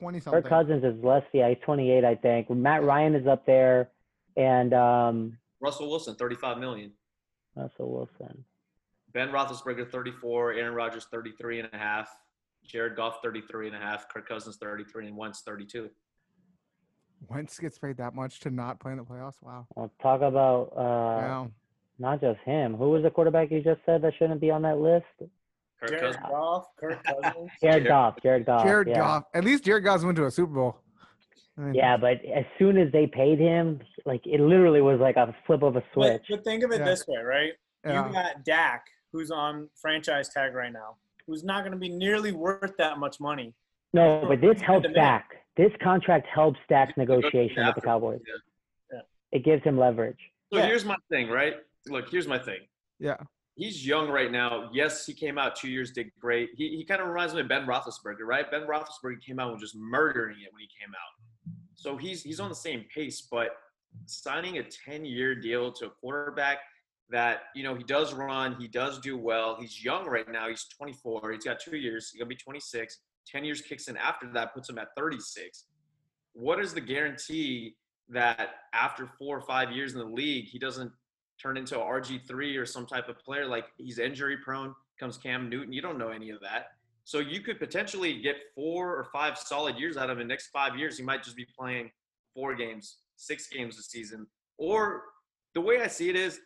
20-something. Kirk Cousins is less, he's 28, I think. Matt Ryan is up there, and Russell Wilson, 35 million. Ben Roethlisberger, 34. Aaron Rodgers, 33.5. Jared Goff, 33.5. Kirk Cousins, 33, and Wentz, 32. Wentz gets paid that much to not play in the playoffs. Wow. Well, talk about not just him. Who was the quarterback you just said that shouldn't be on that list? Jared Goff. Jared Goff. At least Jared Goff's went to a Super Bowl. I mean, yeah, but as soon as they paid him, like it literally was like a flip of a switch. But think of it this way, right? Yeah. You got Dak, who's on franchise tag right now, who's not going to be nearly worth that much money. No, but this helps Dak. This contract helps Dak's negotiation with the Cowboys. Yeah. It gives him leverage. So here's my thing, right? Look, here's my thing. Yeah. He's young right now. Yes, he came out 2 years, did great. He kind of reminds me of Ben Roethlisberger, right? Ben Roethlisberger came out and was just murdering it when he came out. So he's on the same pace, but signing a 10-year deal to a quarterback that, he does run, he does do well. He's young right now. He's 24. He's got 2 years. He's going to be 26. 10 years kicks in after that, puts him at 36. What is the guarantee that after 4 or 5 years in the league, he doesn't turn into a RG3 or some type of player? Like, he's injury prone, comes Cam Newton. You don't know any of that. So you could potentially get 4 or 5 solid years out of him. Next 5 years, he might just be playing 4 games, 6 games a season. Or the way I see it is,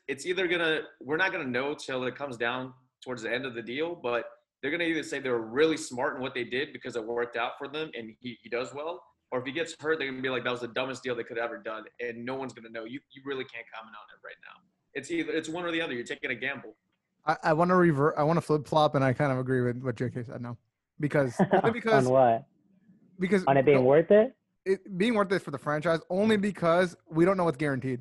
we're not going to know till it comes down towards the end of the deal, but they're going to either say they were really smart in what they did because it worked out for them and he does well, or if he gets hurt, they're going to be like, that was the dumbest deal they could have ever done, and no one's going to know. You really can't comment on it right now. It's one or the other. You're taking a gamble. I want to revert. I want to flip flop, and I kind of agree with what JK said now, because on what? Because on it being worth it. It being worth it for the franchise only because we don't know what's guaranteed.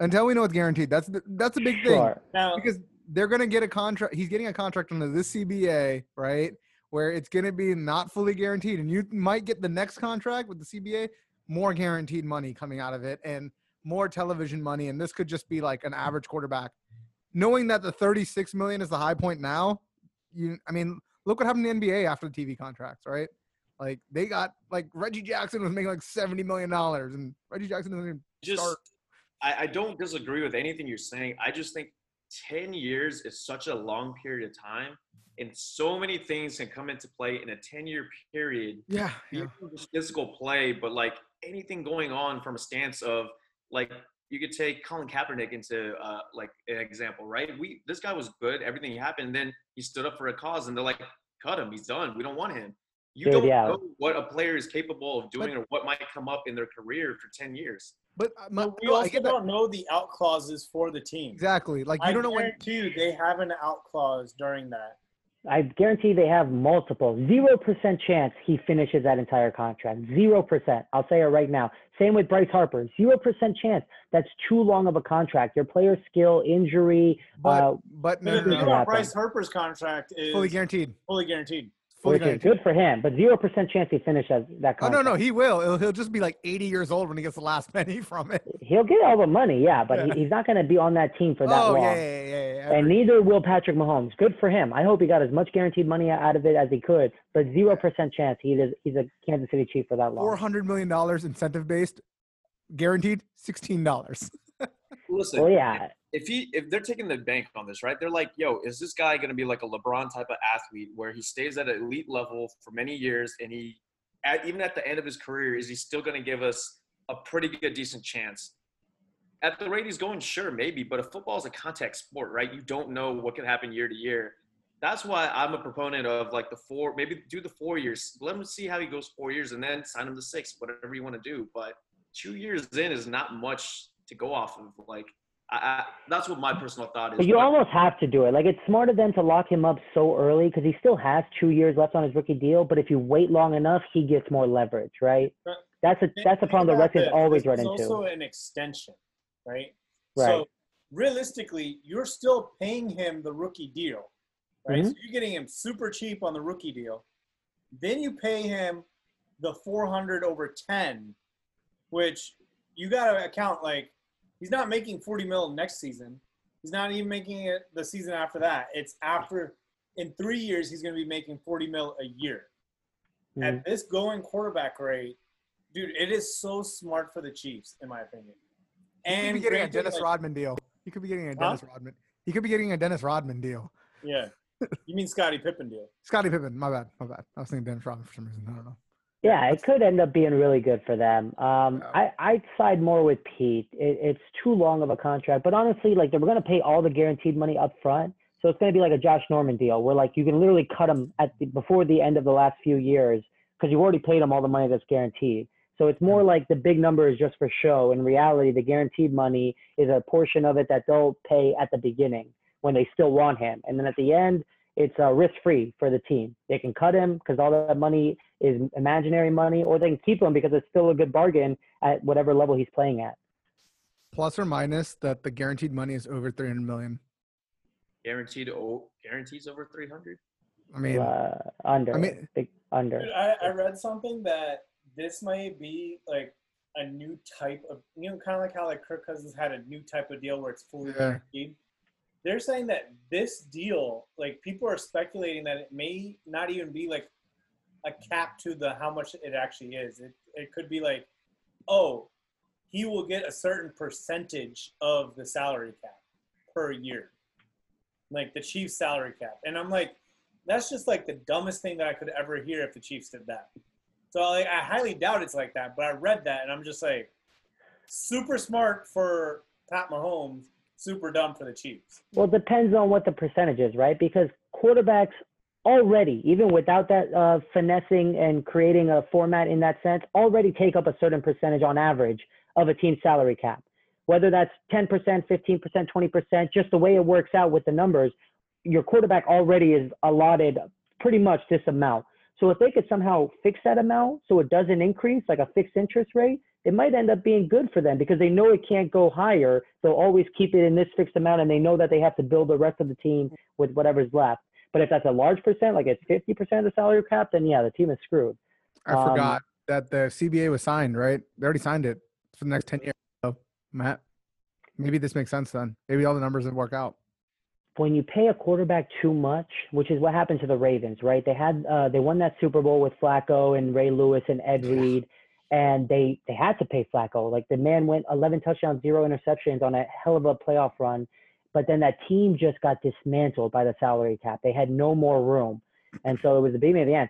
Until we know what's guaranteed, that's a big thing. Sure. No. Because they're going to get a contract. He's getting a contract under this CBA, right, where it's going to be not fully guaranteed. And you might get the next contract with the CBA, more guaranteed money coming out of it and more television money. And this could just be like an average quarterback. Knowing that the $36 million is the high point now, look what happened to the NBA after the TV contracts, right? Like, they got – like, Reggie Jackson was making like $70 million, and Reggie Jackson doesn't even start. I don't disagree with anything you're saying. I just think 10 years is such a long period of time, and so many things can come into play in a 10-year period. Yeah. Even just physical play, but, like, anything going on from a stance of, like, you could take Colin Kaepernick into, an example, right? This guy was good. Everything happened. And then he stood up for a cause, and they're like, cut him. He's done. We don't want him. You don't know what a player is capable of doing or what might come up in their career for 10 years. But we also don't know the out clauses for the team. Exactly. Like, you don't know when. I guarantee they have an out clause during that. I guarantee they have multiple. 0% chance he finishes that entire contract. 0%. I'll say it right now. Same with Bryce Harper. 0% chance. That's too long of a contract. Your player skill, injury. But Bryce Harper's contract is fully guaranteed. Which is good for him, but 0% chance he finishes that contract. Oh, no, he will. He'll just be like 80 years old when he gets the last penny from it. He'll get all the money, yeah, but he's not going to be on that team for that long. Yeah. And neither will Patrick Mahomes. Good for him. I hope he got as much guaranteed money out of it as he could, but 0% chance he's a Kansas City Chief for that long. $400 million incentive-based, guaranteed $16. Listen, if they're taking the bank on this, right, they're like, yo, is this guy going to be like a LeBron type of athlete where he stays at an elite level for many years and even at the end of his career, is he still going to give us a pretty good, decent chance? At the rate he's going, sure, maybe, but if football is a contact sport, right, you don't know what can happen year to year. That's why I'm a proponent of like the 4 years. Let him see how he goes 4 years and then sign him to 6, whatever you want to do. But 2 years in is not much to go off of. Like, that's what my personal thought is. But you almost have to do it. Like, it's smart of them to lock him up so early because he still has 2 years left on his rookie deal. But if you wait long enough, he gets more leverage, right? But that's a problem the Redskins always run into. It's also an extension, right? So realistically, you're still paying him the rookie deal, right? Mm-hmm. So you're getting him super cheap on the rookie deal. Then you pay him the $400/10, which you got to account like. He's not making $40 million next season. He's not even making it the season after that. It's after in 3 years he's going to be making $40 million a year. Mm-hmm. At this going quarterback rate, dude, it is so smart for the Chiefs, in my opinion. And you could be getting a Dennis Rodman deal. He could be getting a Dennis Rodman deal. Yeah. You mean Scottie Pippen deal? Scottie Pippen. My bad. I was thinking Dennis Rodman for some reason. I don't know. Yeah, it could end up being really good for them. I'd side more with Pete. It's too long of a contract. But honestly, like, we're going to pay all the guaranteed money up front. So it's going to be like a Josh Norman deal where, like, you can literally cut him before the end of the last few years because you've already paid him all the money that's guaranteed. So it's more like the big number is just for show. In reality, the guaranteed money is a portion of it that they'll pay at the beginning when they still want him. And then at the end, it's risk-free for the team. They can cut him because all that money – is imaginary money, or they can keep him because it's still a good bargain at whatever level he's playing at. Plus or minus that the guaranteed money is over $300 million. Guarantees over 300. Under. Under. Dude, I read something that this might be like a new type of, you know, kind of like how like Kirk Cousins had a new type of deal where it's fully guaranteed. They're saying that this deal, like people are speculating that it may not even be like a cap to the how much it actually is. It could be like, oh, he will get a certain percentage of the salary cap per year, like the Chiefs salary cap. And I'm like, that's just like the dumbest thing that I could ever hear if the Chiefs did that. So like, I highly doubt it's like that, but I read that and I'm just like, super smart for Pat Mahomes, super dumb for the Chiefs. Well, it depends on what the percentage is, right? Because quarterbacks already, even without that finessing and creating a format in that sense, already take up a certain percentage on average of a team's salary cap. Whether that's 10%, 15%, 20%, just the way it works out with the numbers, your quarterback already is allotted pretty much this amount. So if they could somehow fix that amount so it doesn't increase, like a fixed interest rate, it might end up being good for them because they know it can't go higher. They'll always keep it in this fixed amount, and they know that they have to build the rest of the team with whatever's left. But if that's a large percent, like it's 50% of the salary cap, then yeah, the team is screwed. I forgot that the CBA was signed, right? They already signed it for the next 10 years. So, Matt, maybe this makes sense then. Maybe all the numbers would work out. When you pay a quarterback too much, which is what happened to the Ravens, right? They had they won that Super Bowl with Flacco and Ray Lewis and Ed Reed, and they had to pay Flacco. Like, the man went 11 touchdowns, 0 interceptions on a hell of a playoff run, but then that team just got dismantled by the salary cap. They had no more room, and so it was the beginning of the end.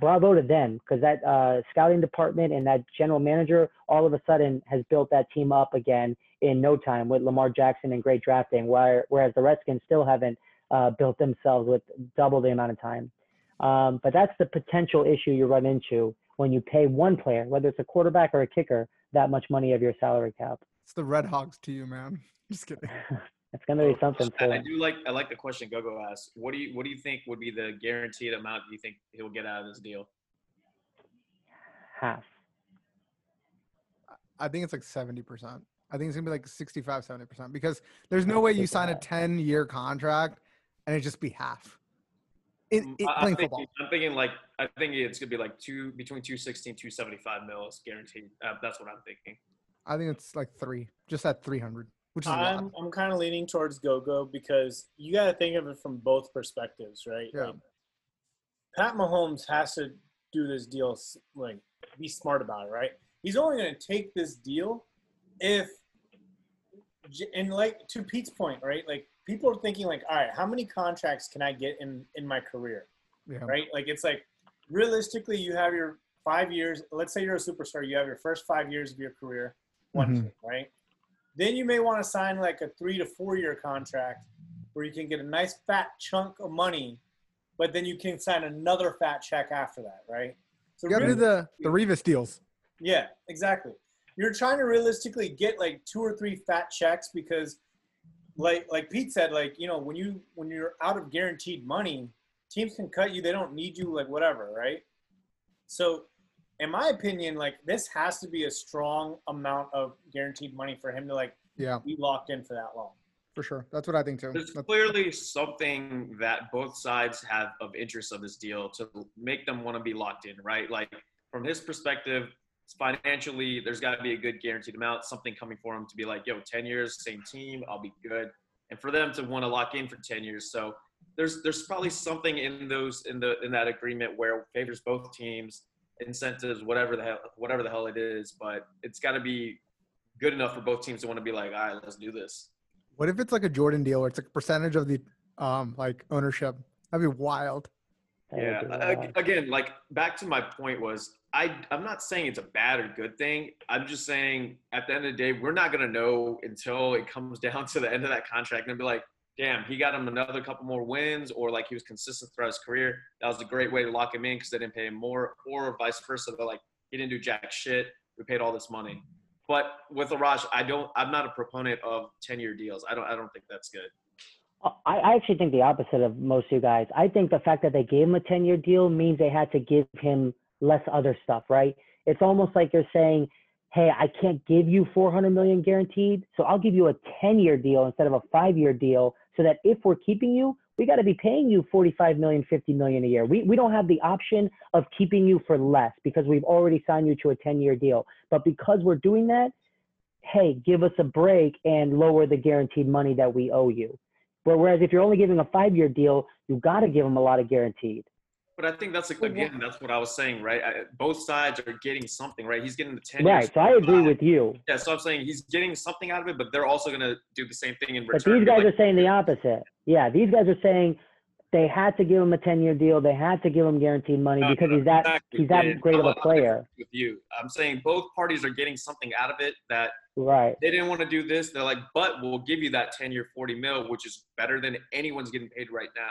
Bravo to them, because that scouting department and that general manager all of a sudden has built that team up again in no time with Lamar Jackson and great drafting, whereas the Redskins still haven't built themselves with double the amount of time. But that's the potential issue you run into when you pay one player, whether it's a quarterback or a kicker, that much money of your salary cap. It's the Red Hawks to you, man. Just kidding. It's going to be something. I like the question Gogo asked. What do you think would be the guaranteed amount you think he'll get out of this deal? Half. I think it's like 70%. I think it's going to be like 65, 70%, because there's no way you sign a 10-year contract and it just be half. I think it's going to be like between 260 and 275 mils guaranteed. That's what I'm thinking. I think it's like 3, just at 300. I'm kind of leaning towards Gogo because you got to think of it from both perspectives, right? Yeah. Like, Pat Mahomes has to do this deal, like, be smart about it, right? He's only going to take this deal if, and like to Pete's point, right? Like, people are thinking, like, all right, how many contracts can I get in my career, yeah, right? Like, it's like, realistically, you have your 5 years. Let's say you're a superstar. You have your first 5 years of your career, one mm-hmm. team, right? Then you may want to sign like a 3 to 4 year contract where you can get a nice fat chunk of money, but then you can sign another fat check after that, right? So you got to do the Revis deals. Yeah, exactly. You're trying to realistically get like 2 or 3 fat checks because like Pete said, like, you know, when you're out of guaranteed money, teams can cut you. They don't need you, like, whatever, right? So in my opinion, like, this has to be a strong amount of guaranteed money for him to, like, be locked in for that long. For sure. That's what I think, too. There's clearly something that both sides have of interest of this deal to make them want to be locked in, right? Like, from his perspective, financially, there's got to be a good guaranteed amount, something coming for him to be like, yo, 10 years, same team, I'll be good. And for them to want to lock in for 10 years. So there's probably something in that agreement where it favors both teams. Incentives, whatever the hell it is, but it's got to be good enough for both teams to want to be like, all right, let's do this. What if it's like a Jordan deal where it's like percentage of the like ownership? That'd be wild. Yeah. Again, like, back to my point was, I'm not saying it's a bad or good thing. I'm just saying at the end of the day, we're not gonna know until it comes down to the end of that contract and be like, damn, he got him another couple more wins, or like he was consistent throughout his career. That was a great way to lock him in because they didn't pay him more, or vice versa. They're like, he didn't do jack shit. We paid all this money. But with Arash, I'm not a proponent of 10-year deals. I don't think that's good. I actually think the opposite of most of you guys. I think the fact that they gave him a 10-year deal means they had to give him less other stuff, right? It's almost like you're saying, hey, I can't give you $400 million guaranteed, so I'll give you a 10-year deal instead of a 5-year deal, so that if we're keeping you, we got to be paying you $45 million, $50 million a year. We don't have the option of keeping you for less because we've already signed you to a 10-year deal. But because we're doing that, hey, give us a break and lower the guaranteed money that we owe you. But whereas if you're only giving a 5-year deal, you got to give them a lot of guaranteed. But I think that's, again, that's what I was saying, right? Both sides are getting something, right? He's getting the 10 years. Right, so I agree with you. Yeah, so I'm saying he's getting something out of it, but they're also going to do the same thing in return. But these guys are saying the opposite. Yeah, these guys are saying they had to give him a 10-year deal. They had to give him guaranteed money because he's that great of a player. With you, I'm saying both parties are getting something out of it that they didn't want to do this. They're like, but we'll give you that 10-year $40 million, which is better than anyone's getting paid right now.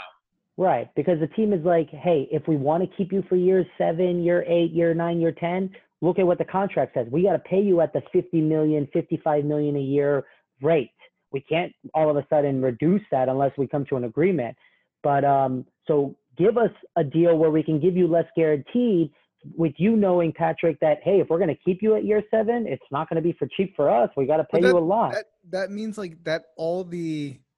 Right, because the team is like, hey, if we want to keep you for year 7, year 8, year 9, year 10, look at what the contract says. We got to pay you at the $50 million, $55 million a year rate. We can't all of a sudden reduce that unless we come to an agreement. But so give us a deal where we can give you less guaranteed, with you knowing, Patrick, that, hey, if we're going to keep you at year 7, it's not going to be for cheap for us. We got to pay you a lot. That means like that all the –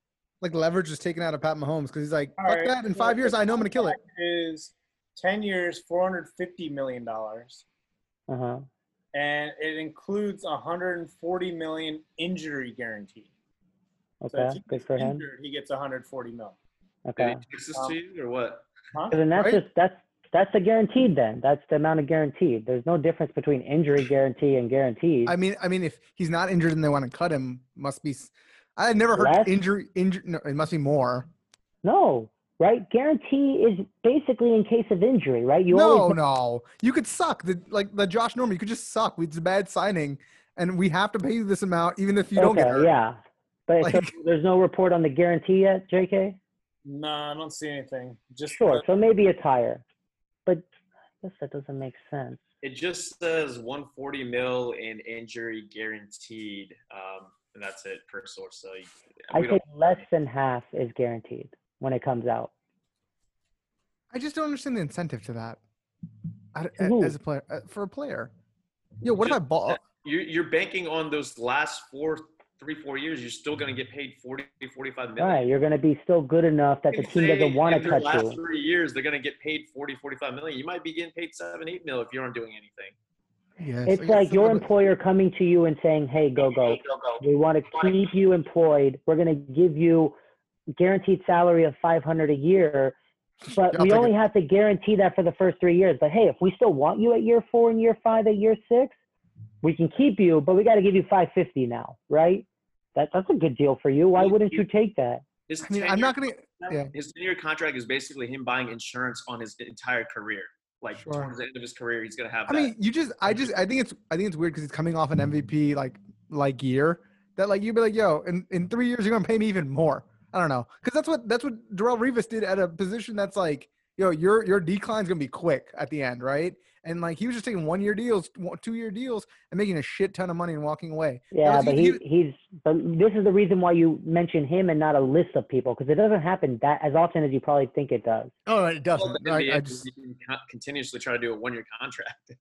like leverage is taken out of Pat Mahomes because he's like, fuck that. In 5 years, I know I'm going to kill it. Is 10 years, $450 million. Uh-huh. And it includes $140 million injury guarantee. Okay, so if he good for injured, him. He gets $140 million. Okay. And he takes this to you or what? Huh? Then that's right? That's the guaranteed then. That's the amount of guaranteed. There's no difference between injury guarantee and guaranteed. I mean, if he's not injured and they want to cut him, must be – I had never heard injury. No, it must be more. No, right? Guarantee is basically in case of injury, right? No. You could suck. Like the Josh Norman, you could just suck. It's a bad signing, and we have to pay you this amount even if you don't get hurt. Yeah. But like, so there's no report on the guarantee yet, JK? No, I don't see anything. Just sure, so maybe it's higher. But I guess that doesn't make sense. It just says $140 million in injury guaranteed. And that's it per source. So I think less than half is guaranteed when it comes out. I just don't understand the incentive to that as a player. For a player, what if I bought? You're banking on those last 4 years. You're still going to get paid $40-45 million. Right, you're going to be still good enough that the team doesn't want to cut you. Last 3 years, they're going to get paid $40-45 million. You might be getting paid $7-8 million if you aren't doing anything. Yes, it's like your employer coming to you and saying, hey, go. We want to keep you employed. We're going to give you guaranteed salary of $500 a year, but we only have to guarantee that for the first 3 years. But, hey, if we still want you at year 4 and year 5 at year 6, we can keep you, but we got to give you $550 now, right? That's a good deal for you. Why wouldn't you take that? His 10-year contract is basically him buying insurance on his entire career. Like towards the end of his career, he's gonna have. I think it's weird because he's coming off an MVP like year that like you'd be like, yo, in 3 years you're gonna pay me even more. I don't know, because that's what Darrelle Revis did at a position that's like, yo, your decline's gonna be quick at the end, right? And like he was just taking 1 year deals, 2 year deals, and making a shit ton of money and walking away. Yeah, but he's this is the reason why you mention him and not a list of people, because it doesn't happen that as often as you probably think it does. Oh, it doesn't. Well, I just continuously try to do a 1 year contract.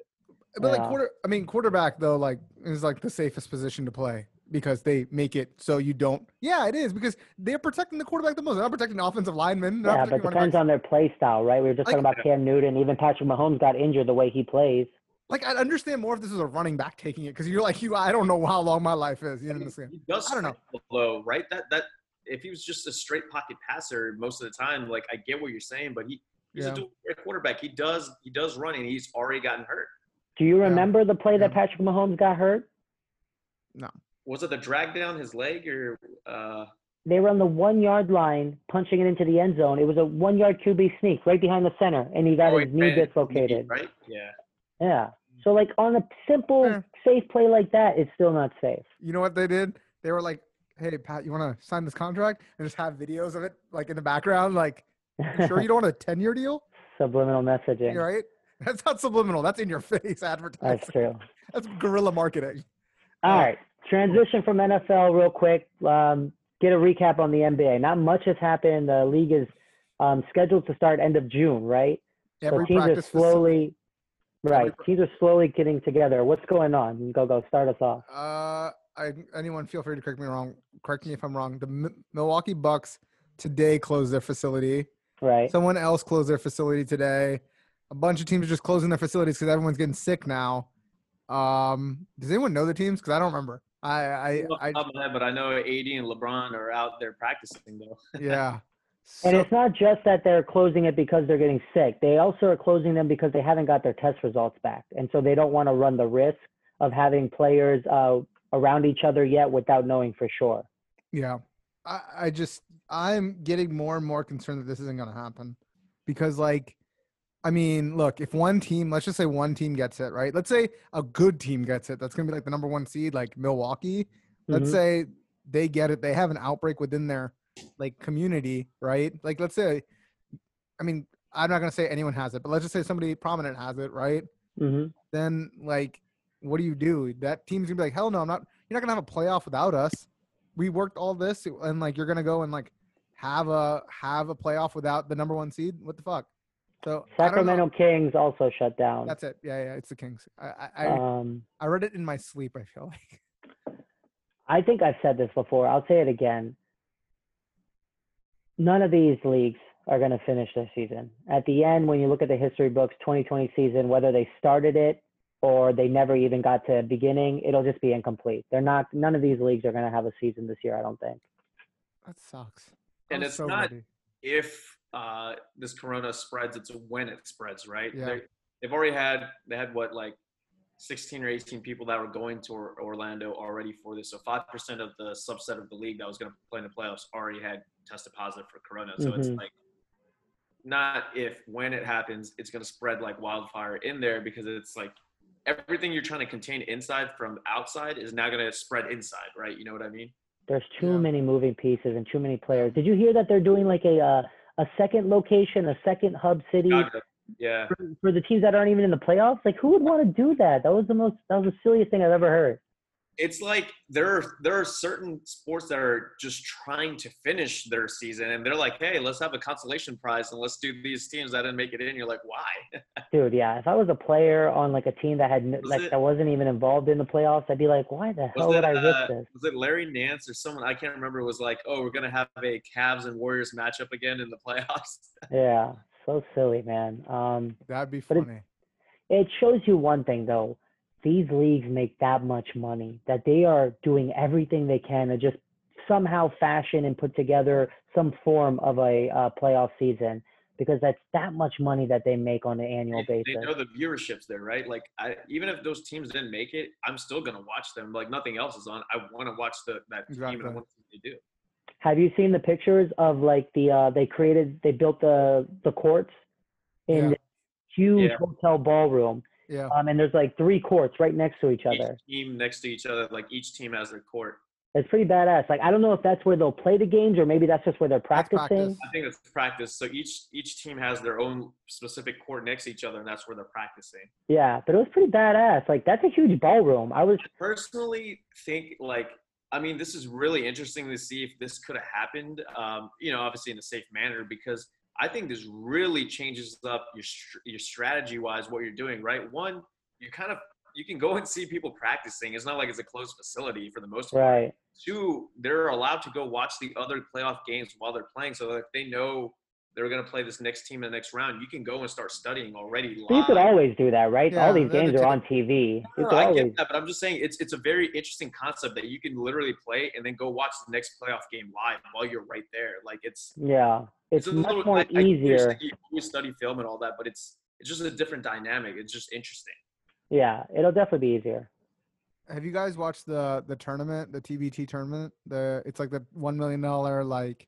But yeah. Quarterback though, like is like the safest position to play because they make it so you don't. Yeah, it is because they're protecting the quarterback the most. They're not protecting offensive linemen. Yeah, but it depends on their play style, right? We were just talking about Cam Newton. Even Patrick Mahomes got injured the way he plays. Like, I'd understand more if this was a running back taking it because you're like, I don't know how long my life is. You understand? I don't know. Low, right? That if he was just a straight pocket passer most of the time, like I get what you're saying, but he's a dual quarterback. He does run, and he's already gotten hurt. Do you remember the play that Patrick Mahomes got hurt? No. Was it the drag down his leg or? They were on the 1 yard line, punching it into the end zone. It was a 1 yard QB sneak right behind the center, and he got his knee dislocated. Right? Yeah. Yeah. So, like, on a simple, safe play like that, it's still not safe. You know what they did? They were like, hey, Pat, you want to sign this contract? And just have videos of it, like, in the background. Like, you sure you don't want a 10-year deal? Subliminal messaging. You're right? That's not subliminal. That's in your face advertising. That's true. That's guerrilla marketing. All right. Transition from NFL real quick. Get a recap on the NBA. Not much has happened. The league is scheduled to start end of June, right? Teams are slowly getting together. What's going on? Go. Start us off. Anyone feel free to correct me wrong. Correct me if I'm wrong. The Milwaukee Bucks today closed their facility. Right. Someone else closed their facility today. A bunch of teams are just closing their facilities because everyone's getting sick now. Does anyone know the teams? Because I don't remember. But I know AD and LeBron are out there practicing though. Yeah. So, and it's not just that they're closing it because they're getting sick. They also are closing them because they haven't got their test results back. And so they don't want to run the risk of having players around each other yet without knowing for sure. Yeah. I'm getting more and more concerned that this isn't going to happen because look, if let's just say one team gets it, right? Let's say a good team gets it. That's going to be like the number one seed, like Milwaukee. Mm-hmm. Let's say they get it. They have an outbreak within their community, right? Like, let's say I mean, I'm not going to say anyone has it, but let's just say somebody prominent has it, right? Mm-hmm. Then, like, what do you do? That team's going to be like, hell no, I'm not – you're not going to have a playoff without us. We worked all this, and, like, you're going to go and, like, have a playoff without the number one seed? What the fuck? So Sacramento Kings also shut down. That's it. Yeah, it's the Kings. I read it in my sleep, I feel like. I think I've said this before. I'll say it again. None of these leagues are going to finish this season. At the end, when you look at the history books, 2020 season, whether they started it or they never even got to beginning, it'll just be incomplete. None of these leagues are going to have a season this year, I don't think. That sucks. And it's not if this corona spreads, it's when it spreads, right? Yeah. They've already had what, like 16 or 18 people that were going to Orlando already for this. So 5% of the subset of the league that was going to play in the playoffs already had tested positive for corona. So It's like, not if, when it happens, it's going to spread like wildfire in there, because it's like everything you're trying to contain inside from outside is now going to spread inside, right? You know what I mean? There's too many moving pieces and too many players. Did you hear that they're doing like a second location, a second hub city? Yeah. For the teams that aren't even in the playoffs? Like, who would want to do that? That was the silliest thing I've ever heard. It's like there are certain sports that are just trying to finish their season, and they're like, hey, let's have a consolation prize and let's do these teams that didn't make it in. You're like, why? Dude, yeah. If I was a player on like a team that that wasn't even involved in the playoffs, I'd be like, why the hell would I risk this? Was it Larry Nance or someone? I can't remember. Was like, oh, we're gonna have a Cavs and Warriors matchup again in the playoffs. Yeah, so silly, man. That'd be funny. It shows you one thing though. These leagues make that much money that they are doing everything they can to just somehow fashion and put together some form of a playoff season, because that's that much money that they make on an annual basis. They know the viewership's there, right? Like, even if those teams didn't make it, I'm still going to watch them. Like, nothing else is on. I want to watch that team, and I want to see what they do. Have you seen the pictures of like they built the courts in this huge hotel ballroom? Yeah. And there's like three courts right next to each other. Team next to each other, like each team has their court. It's pretty badass. Like, I don't know if that's where they'll play the games or maybe that's just where they're practicing. I think it's practice. So each team has their own specific court next to each other, and that's where they're practicing. Yeah, but it was pretty badass. Like, that's a huge ballroom. I personally think, like, I mean, this is really interesting to see if this could have happened, obviously in a safe manner, because I think this really changes up your strategy-wise, what you're doing, right? One, you can go and see people practicing. It's not like it's a closed facility for the most part. Right. Two, they're allowed to go watch the other playoff games while they're playing, so that if they know they're going to play this next team in the next round, you can go and start studying already live. You could always do that, right? Yeah, all these games are on TV. No, I get that, but I'm just saying it's a very interesting concept that you can literally play and then go watch the next playoff game live while you're right there. Like, it's – yeah. It's much little, more easier. You always study film and all that, but it's just a different dynamic. It's just interesting. Yeah, it'll definitely be easier. Have you guys watched the tournament, the TBT tournament? It's like the $1 million, like,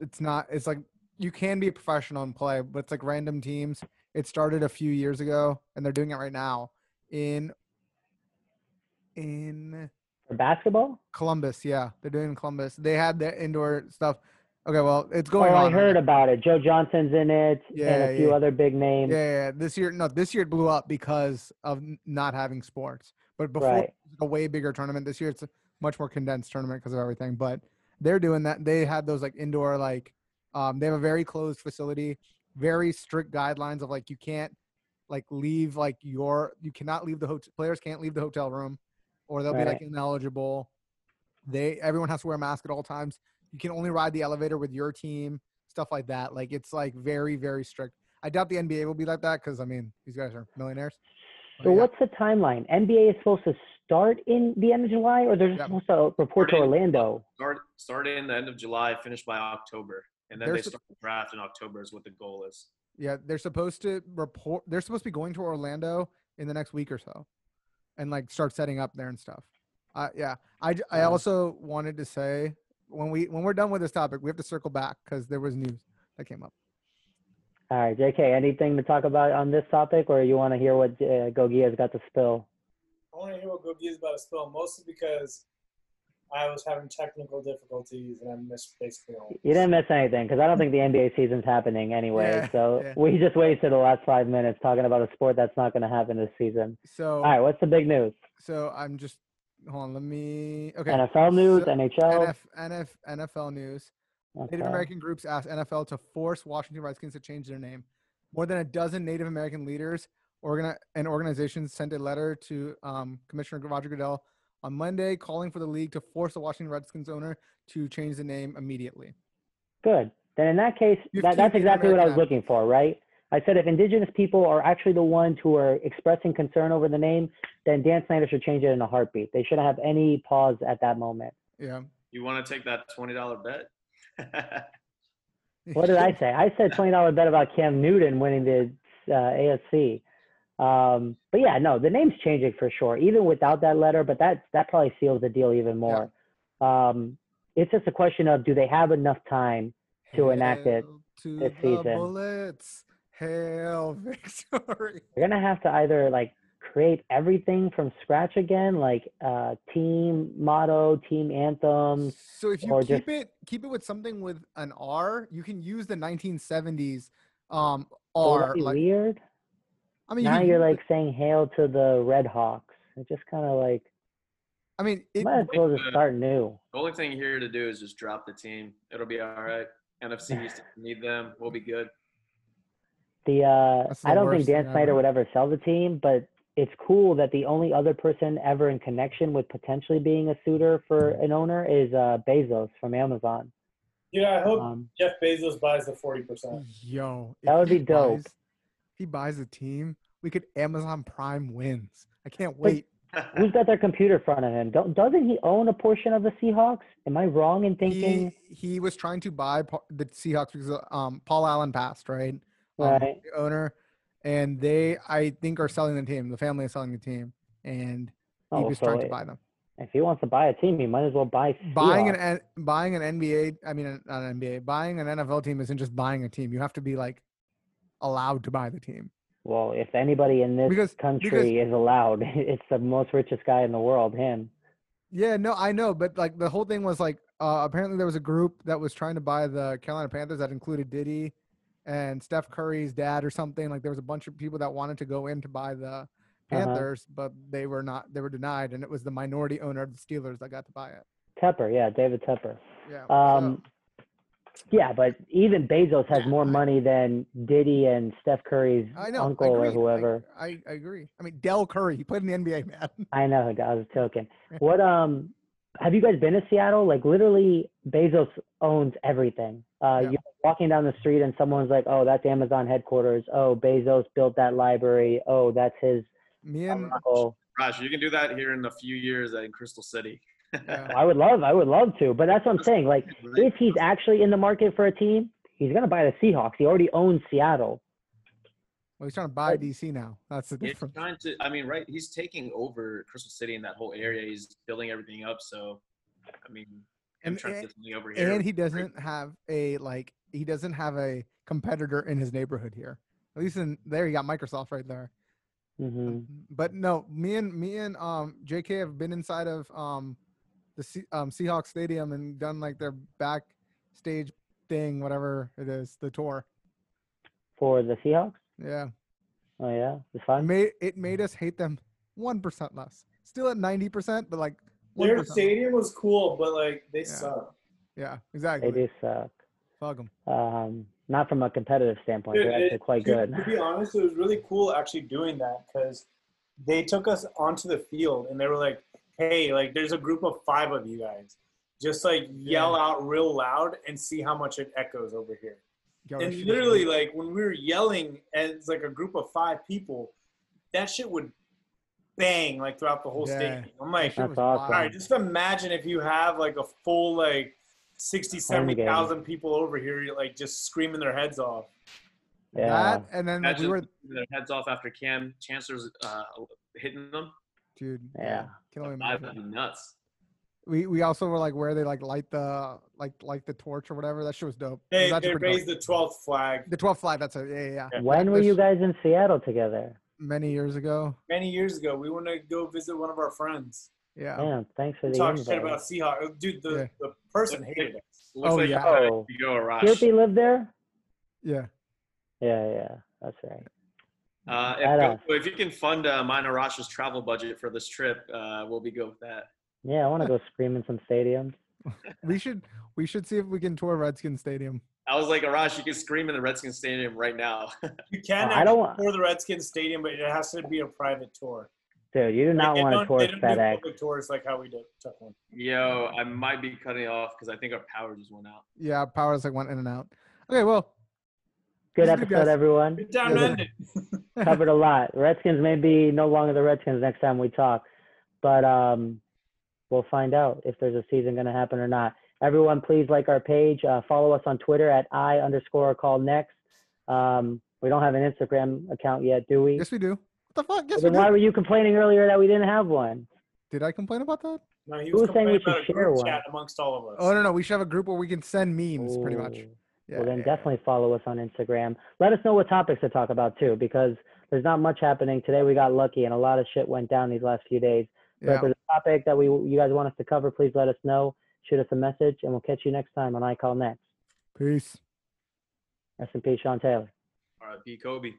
it's like you can be a professional and play, but it's like random teams. It started a few years ago, and they're doing it right now in for basketball? Columbus, yeah. They're doing it in Columbus. They had the indoor stuff. Okay, well, it's going on. I heard about it. Joe Johnson's in it and a few other big names. Yeah. This year it blew up because of not having sports. But before, it was a way bigger tournament. This year it's a much more condensed tournament because of everything. But they're doing that. They had those like indoor, like they have a very closed facility, very strict guidelines of like you can't like leave like you cannot leave the hotel. Players can't leave the hotel room, or they'll be like ineligible. Everyone has to wear a mask at all times. You can only ride the elevator with your team, stuff like that. Like, it's like very, very strict. I doubt the NBA will be like that because, I mean, these guys are millionaires. So what's the timeline? NBA is supposed to start in the end of July, or they're just supposed to report to Orlando? Start in the end of July, finish by October. And then they start the draft in October is what the goal is. Yeah, they're supposed to report. They're supposed to be going to Orlando in the next week or so and, like, start setting up there and stuff. I also wanted to say – When we're done with this topic, we have to circle back because there was news that came up. All right, JK, anything to talk about on this topic, or you want to hear what Gogia's got to spill? I want to hear what Gogia's about to spill, mostly because I was having technical difficulties, and I missed basically all. You didn't miss anything, because I don't think the NBA season's happening anyway. Yeah, so we just wasted the last 5 minutes talking about a sport that's not going to happen this season. So all right, what's the big news? So I'm just hold on. Let me okay. NFL news, so, NHL, NFL news. Okay. Native American groups asked NFL to force Washington Redskins to change their name. More than a dozen Native American leaders and organizations sent a letter to Commissioner Roger Goodell on Monday, calling for the league to force the Washington Redskins owner to change the name immediately. Good. Then in that case, that's exactly what I was looking for, right? I said if indigenous people are actually the ones who are expressing concern over the name, then Dan Snyder should change it in a heartbeat. They shouldn't have any pause at that moment. Yeah. You want to take that $20 bet? What did I say? I said $20 bet about Cam Newton winning the AFC. But yeah, no, the name's changing for sure, even without that letter, but that probably seals the deal even more. Yeah. It's just a question of, do they have enough time to enact it this season? Bullets. Hail victory. They're going to have to either create everything from scratch again, team motto, team anthem. So if you keep it with something with an R, you can use the 1970s, R. That'd be weird. I mean, now you're saying "Hail to the Red Hawks." It just kind of I mean, it might as well just start new. The only thing here to do is just drop the team. It'll be all right. NFC used to need them. We'll be good. I don't think Dan Snyder would ever sell the team, but it's cool that the only other person ever in connection with potentially being a suitor for an owner is Bezos from Amazon. Yeah, I hope Jeff Bezos buys the 40%. Yo, that would be dope. He buys a team. We could Amazon Prime wins. I can't wait. Who's got their computer in front of him? Doesn't he own a portion of the Seahawks? Am I wrong in thinking? He was trying to buy the Seahawks because Paul Allen passed, right? Right. The owner. And they, I think, are selling the team. The family is selling the team. And he was trying to buy them. If he wants to buy a team, he might as well buy Seahawks. Buying an NBA, I mean, not an NBA. Buying an NFL team isn't just buying a team. You have to be allowed to buy the team. Well, if anybody in this country is allowed, it's the most richest guy in the world, him. Yeah, no, I know, but the whole thing was apparently there was a group that was trying to buy the Carolina Panthers that included Diddy and Steph Curry's dad or something. There was a bunch of people that wanted to go in to buy the Panthers, but they were denied, and it was the minority owner of the Steelers that got to buy it. Tepper, yeah, David Tepper. Yeah. Yeah, but even Bezos has more money than Diddy and Steph Curry's uncle or whoever. I agree. I mean, Del Curry, he played in the NBA, man. I know. I was joking. What? Have you guys been to Seattle? Literally, Bezos owns everything. You're walking down the street and someone's like, "Oh, that's Amazon headquarters. Oh, Bezos built that library. Oh, that's his uncle." Raj, you can do that here in a few years in Crystal City. Yeah. I would love to, but that's what I'm saying. If he's actually in the market for a team, he's gonna buy the Seahawks. He already owns Seattle. Well, he's trying to buy DC now. That's the difference. He's taking over Crystal City and that whole area. He's building everything up. So, over here. And he doesn't have a competitor in his neighborhood here. At least in there, you got Microsoft right there. Mm-hmm. But no, me and JK have been inside of the Seahawks Stadium and done their backstage thing, whatever it is, the tour. For the Seahawks? Yeah. Oh, yeah? It's fun? It made us hate them 1% less. Still at 90%, but 1%. Their stadium was cool, but they suck. Yeah, exactly. They do suck. Fuck them. Not from a competitive standpoint. They're actually quite good. To be honest, it was really cool actually doing that because they took us onto the field and they were "Hey, there's a group of 5 of you guys. Just yell out real loud and see how much it echoes over here." Gosh, and literally, when we were yelling as a group of 5 people, that shit would bang throughout the whole stadium. I'm that's awesome. All right, just imagine if you have a full 60,000-70,000 people over here just screaming their heads off. Yeah, that, and then we were their heads off after Cam Chancellor's hitting them. Dude, yeah, can only imagine. Nuts. We also were where they light the the torch or whatever. That shit was dope. They raised the 12th flag. The 12th flag. That's it. Yeah. When were you guys in Seattle together? Many years ago. We want to go visit one of our friends. Yeah. Damn, thanks for the invite. Talk shit about Seahawks. Dude, the person hated us. Looks like you go a rush. Kirby lived there? Yeah. Yeah. That's right. If you can fund Minor Rosh's travel budget for this trip, we'll be good with that. Yeah, I want to go scream in some stadiums. We should see if we can tour Redskins Stadium. I was like, Arash, you can scream in the Redskins Stadium right now. You can tour the Redskins Stadium, but it has to be a private tour. Dude, you do not want to tour FedEx. Do tours like how we did took one. Yo, I might be cutting off because I think our power just went out. Yeah, our power just went in and out. Okay, well. Good episode, everyone. Good time ended. Covered a lot. Redskins may be no longer the Redskins next time we talk. But we'll find out if there's a season going to happen or not. Everyone, please like our page. Follow us on Twitter at @I_callnext. We don't have an Instagram account yet, do we? Yes, we do. What the fuck? Yes, we do. Why were you complaining earlier that we didn't have one? Did I complain about that? No, he was saying we should share one amongst all of us. Oh, no. We should have a group where we can send memes, pretty much. Yeah, well, then definitely follow us on Instagram. Let us know what topics to talk about, too, because there's not much happening. Today we got lucky, and a lot of shit went down these last few days. But if there's a topic that you guys want us to cover, please let us know. Shoot us a message, and we'll catch you next time on I Call Next. Peace. S&P Sean Taylor. RIP Kobe.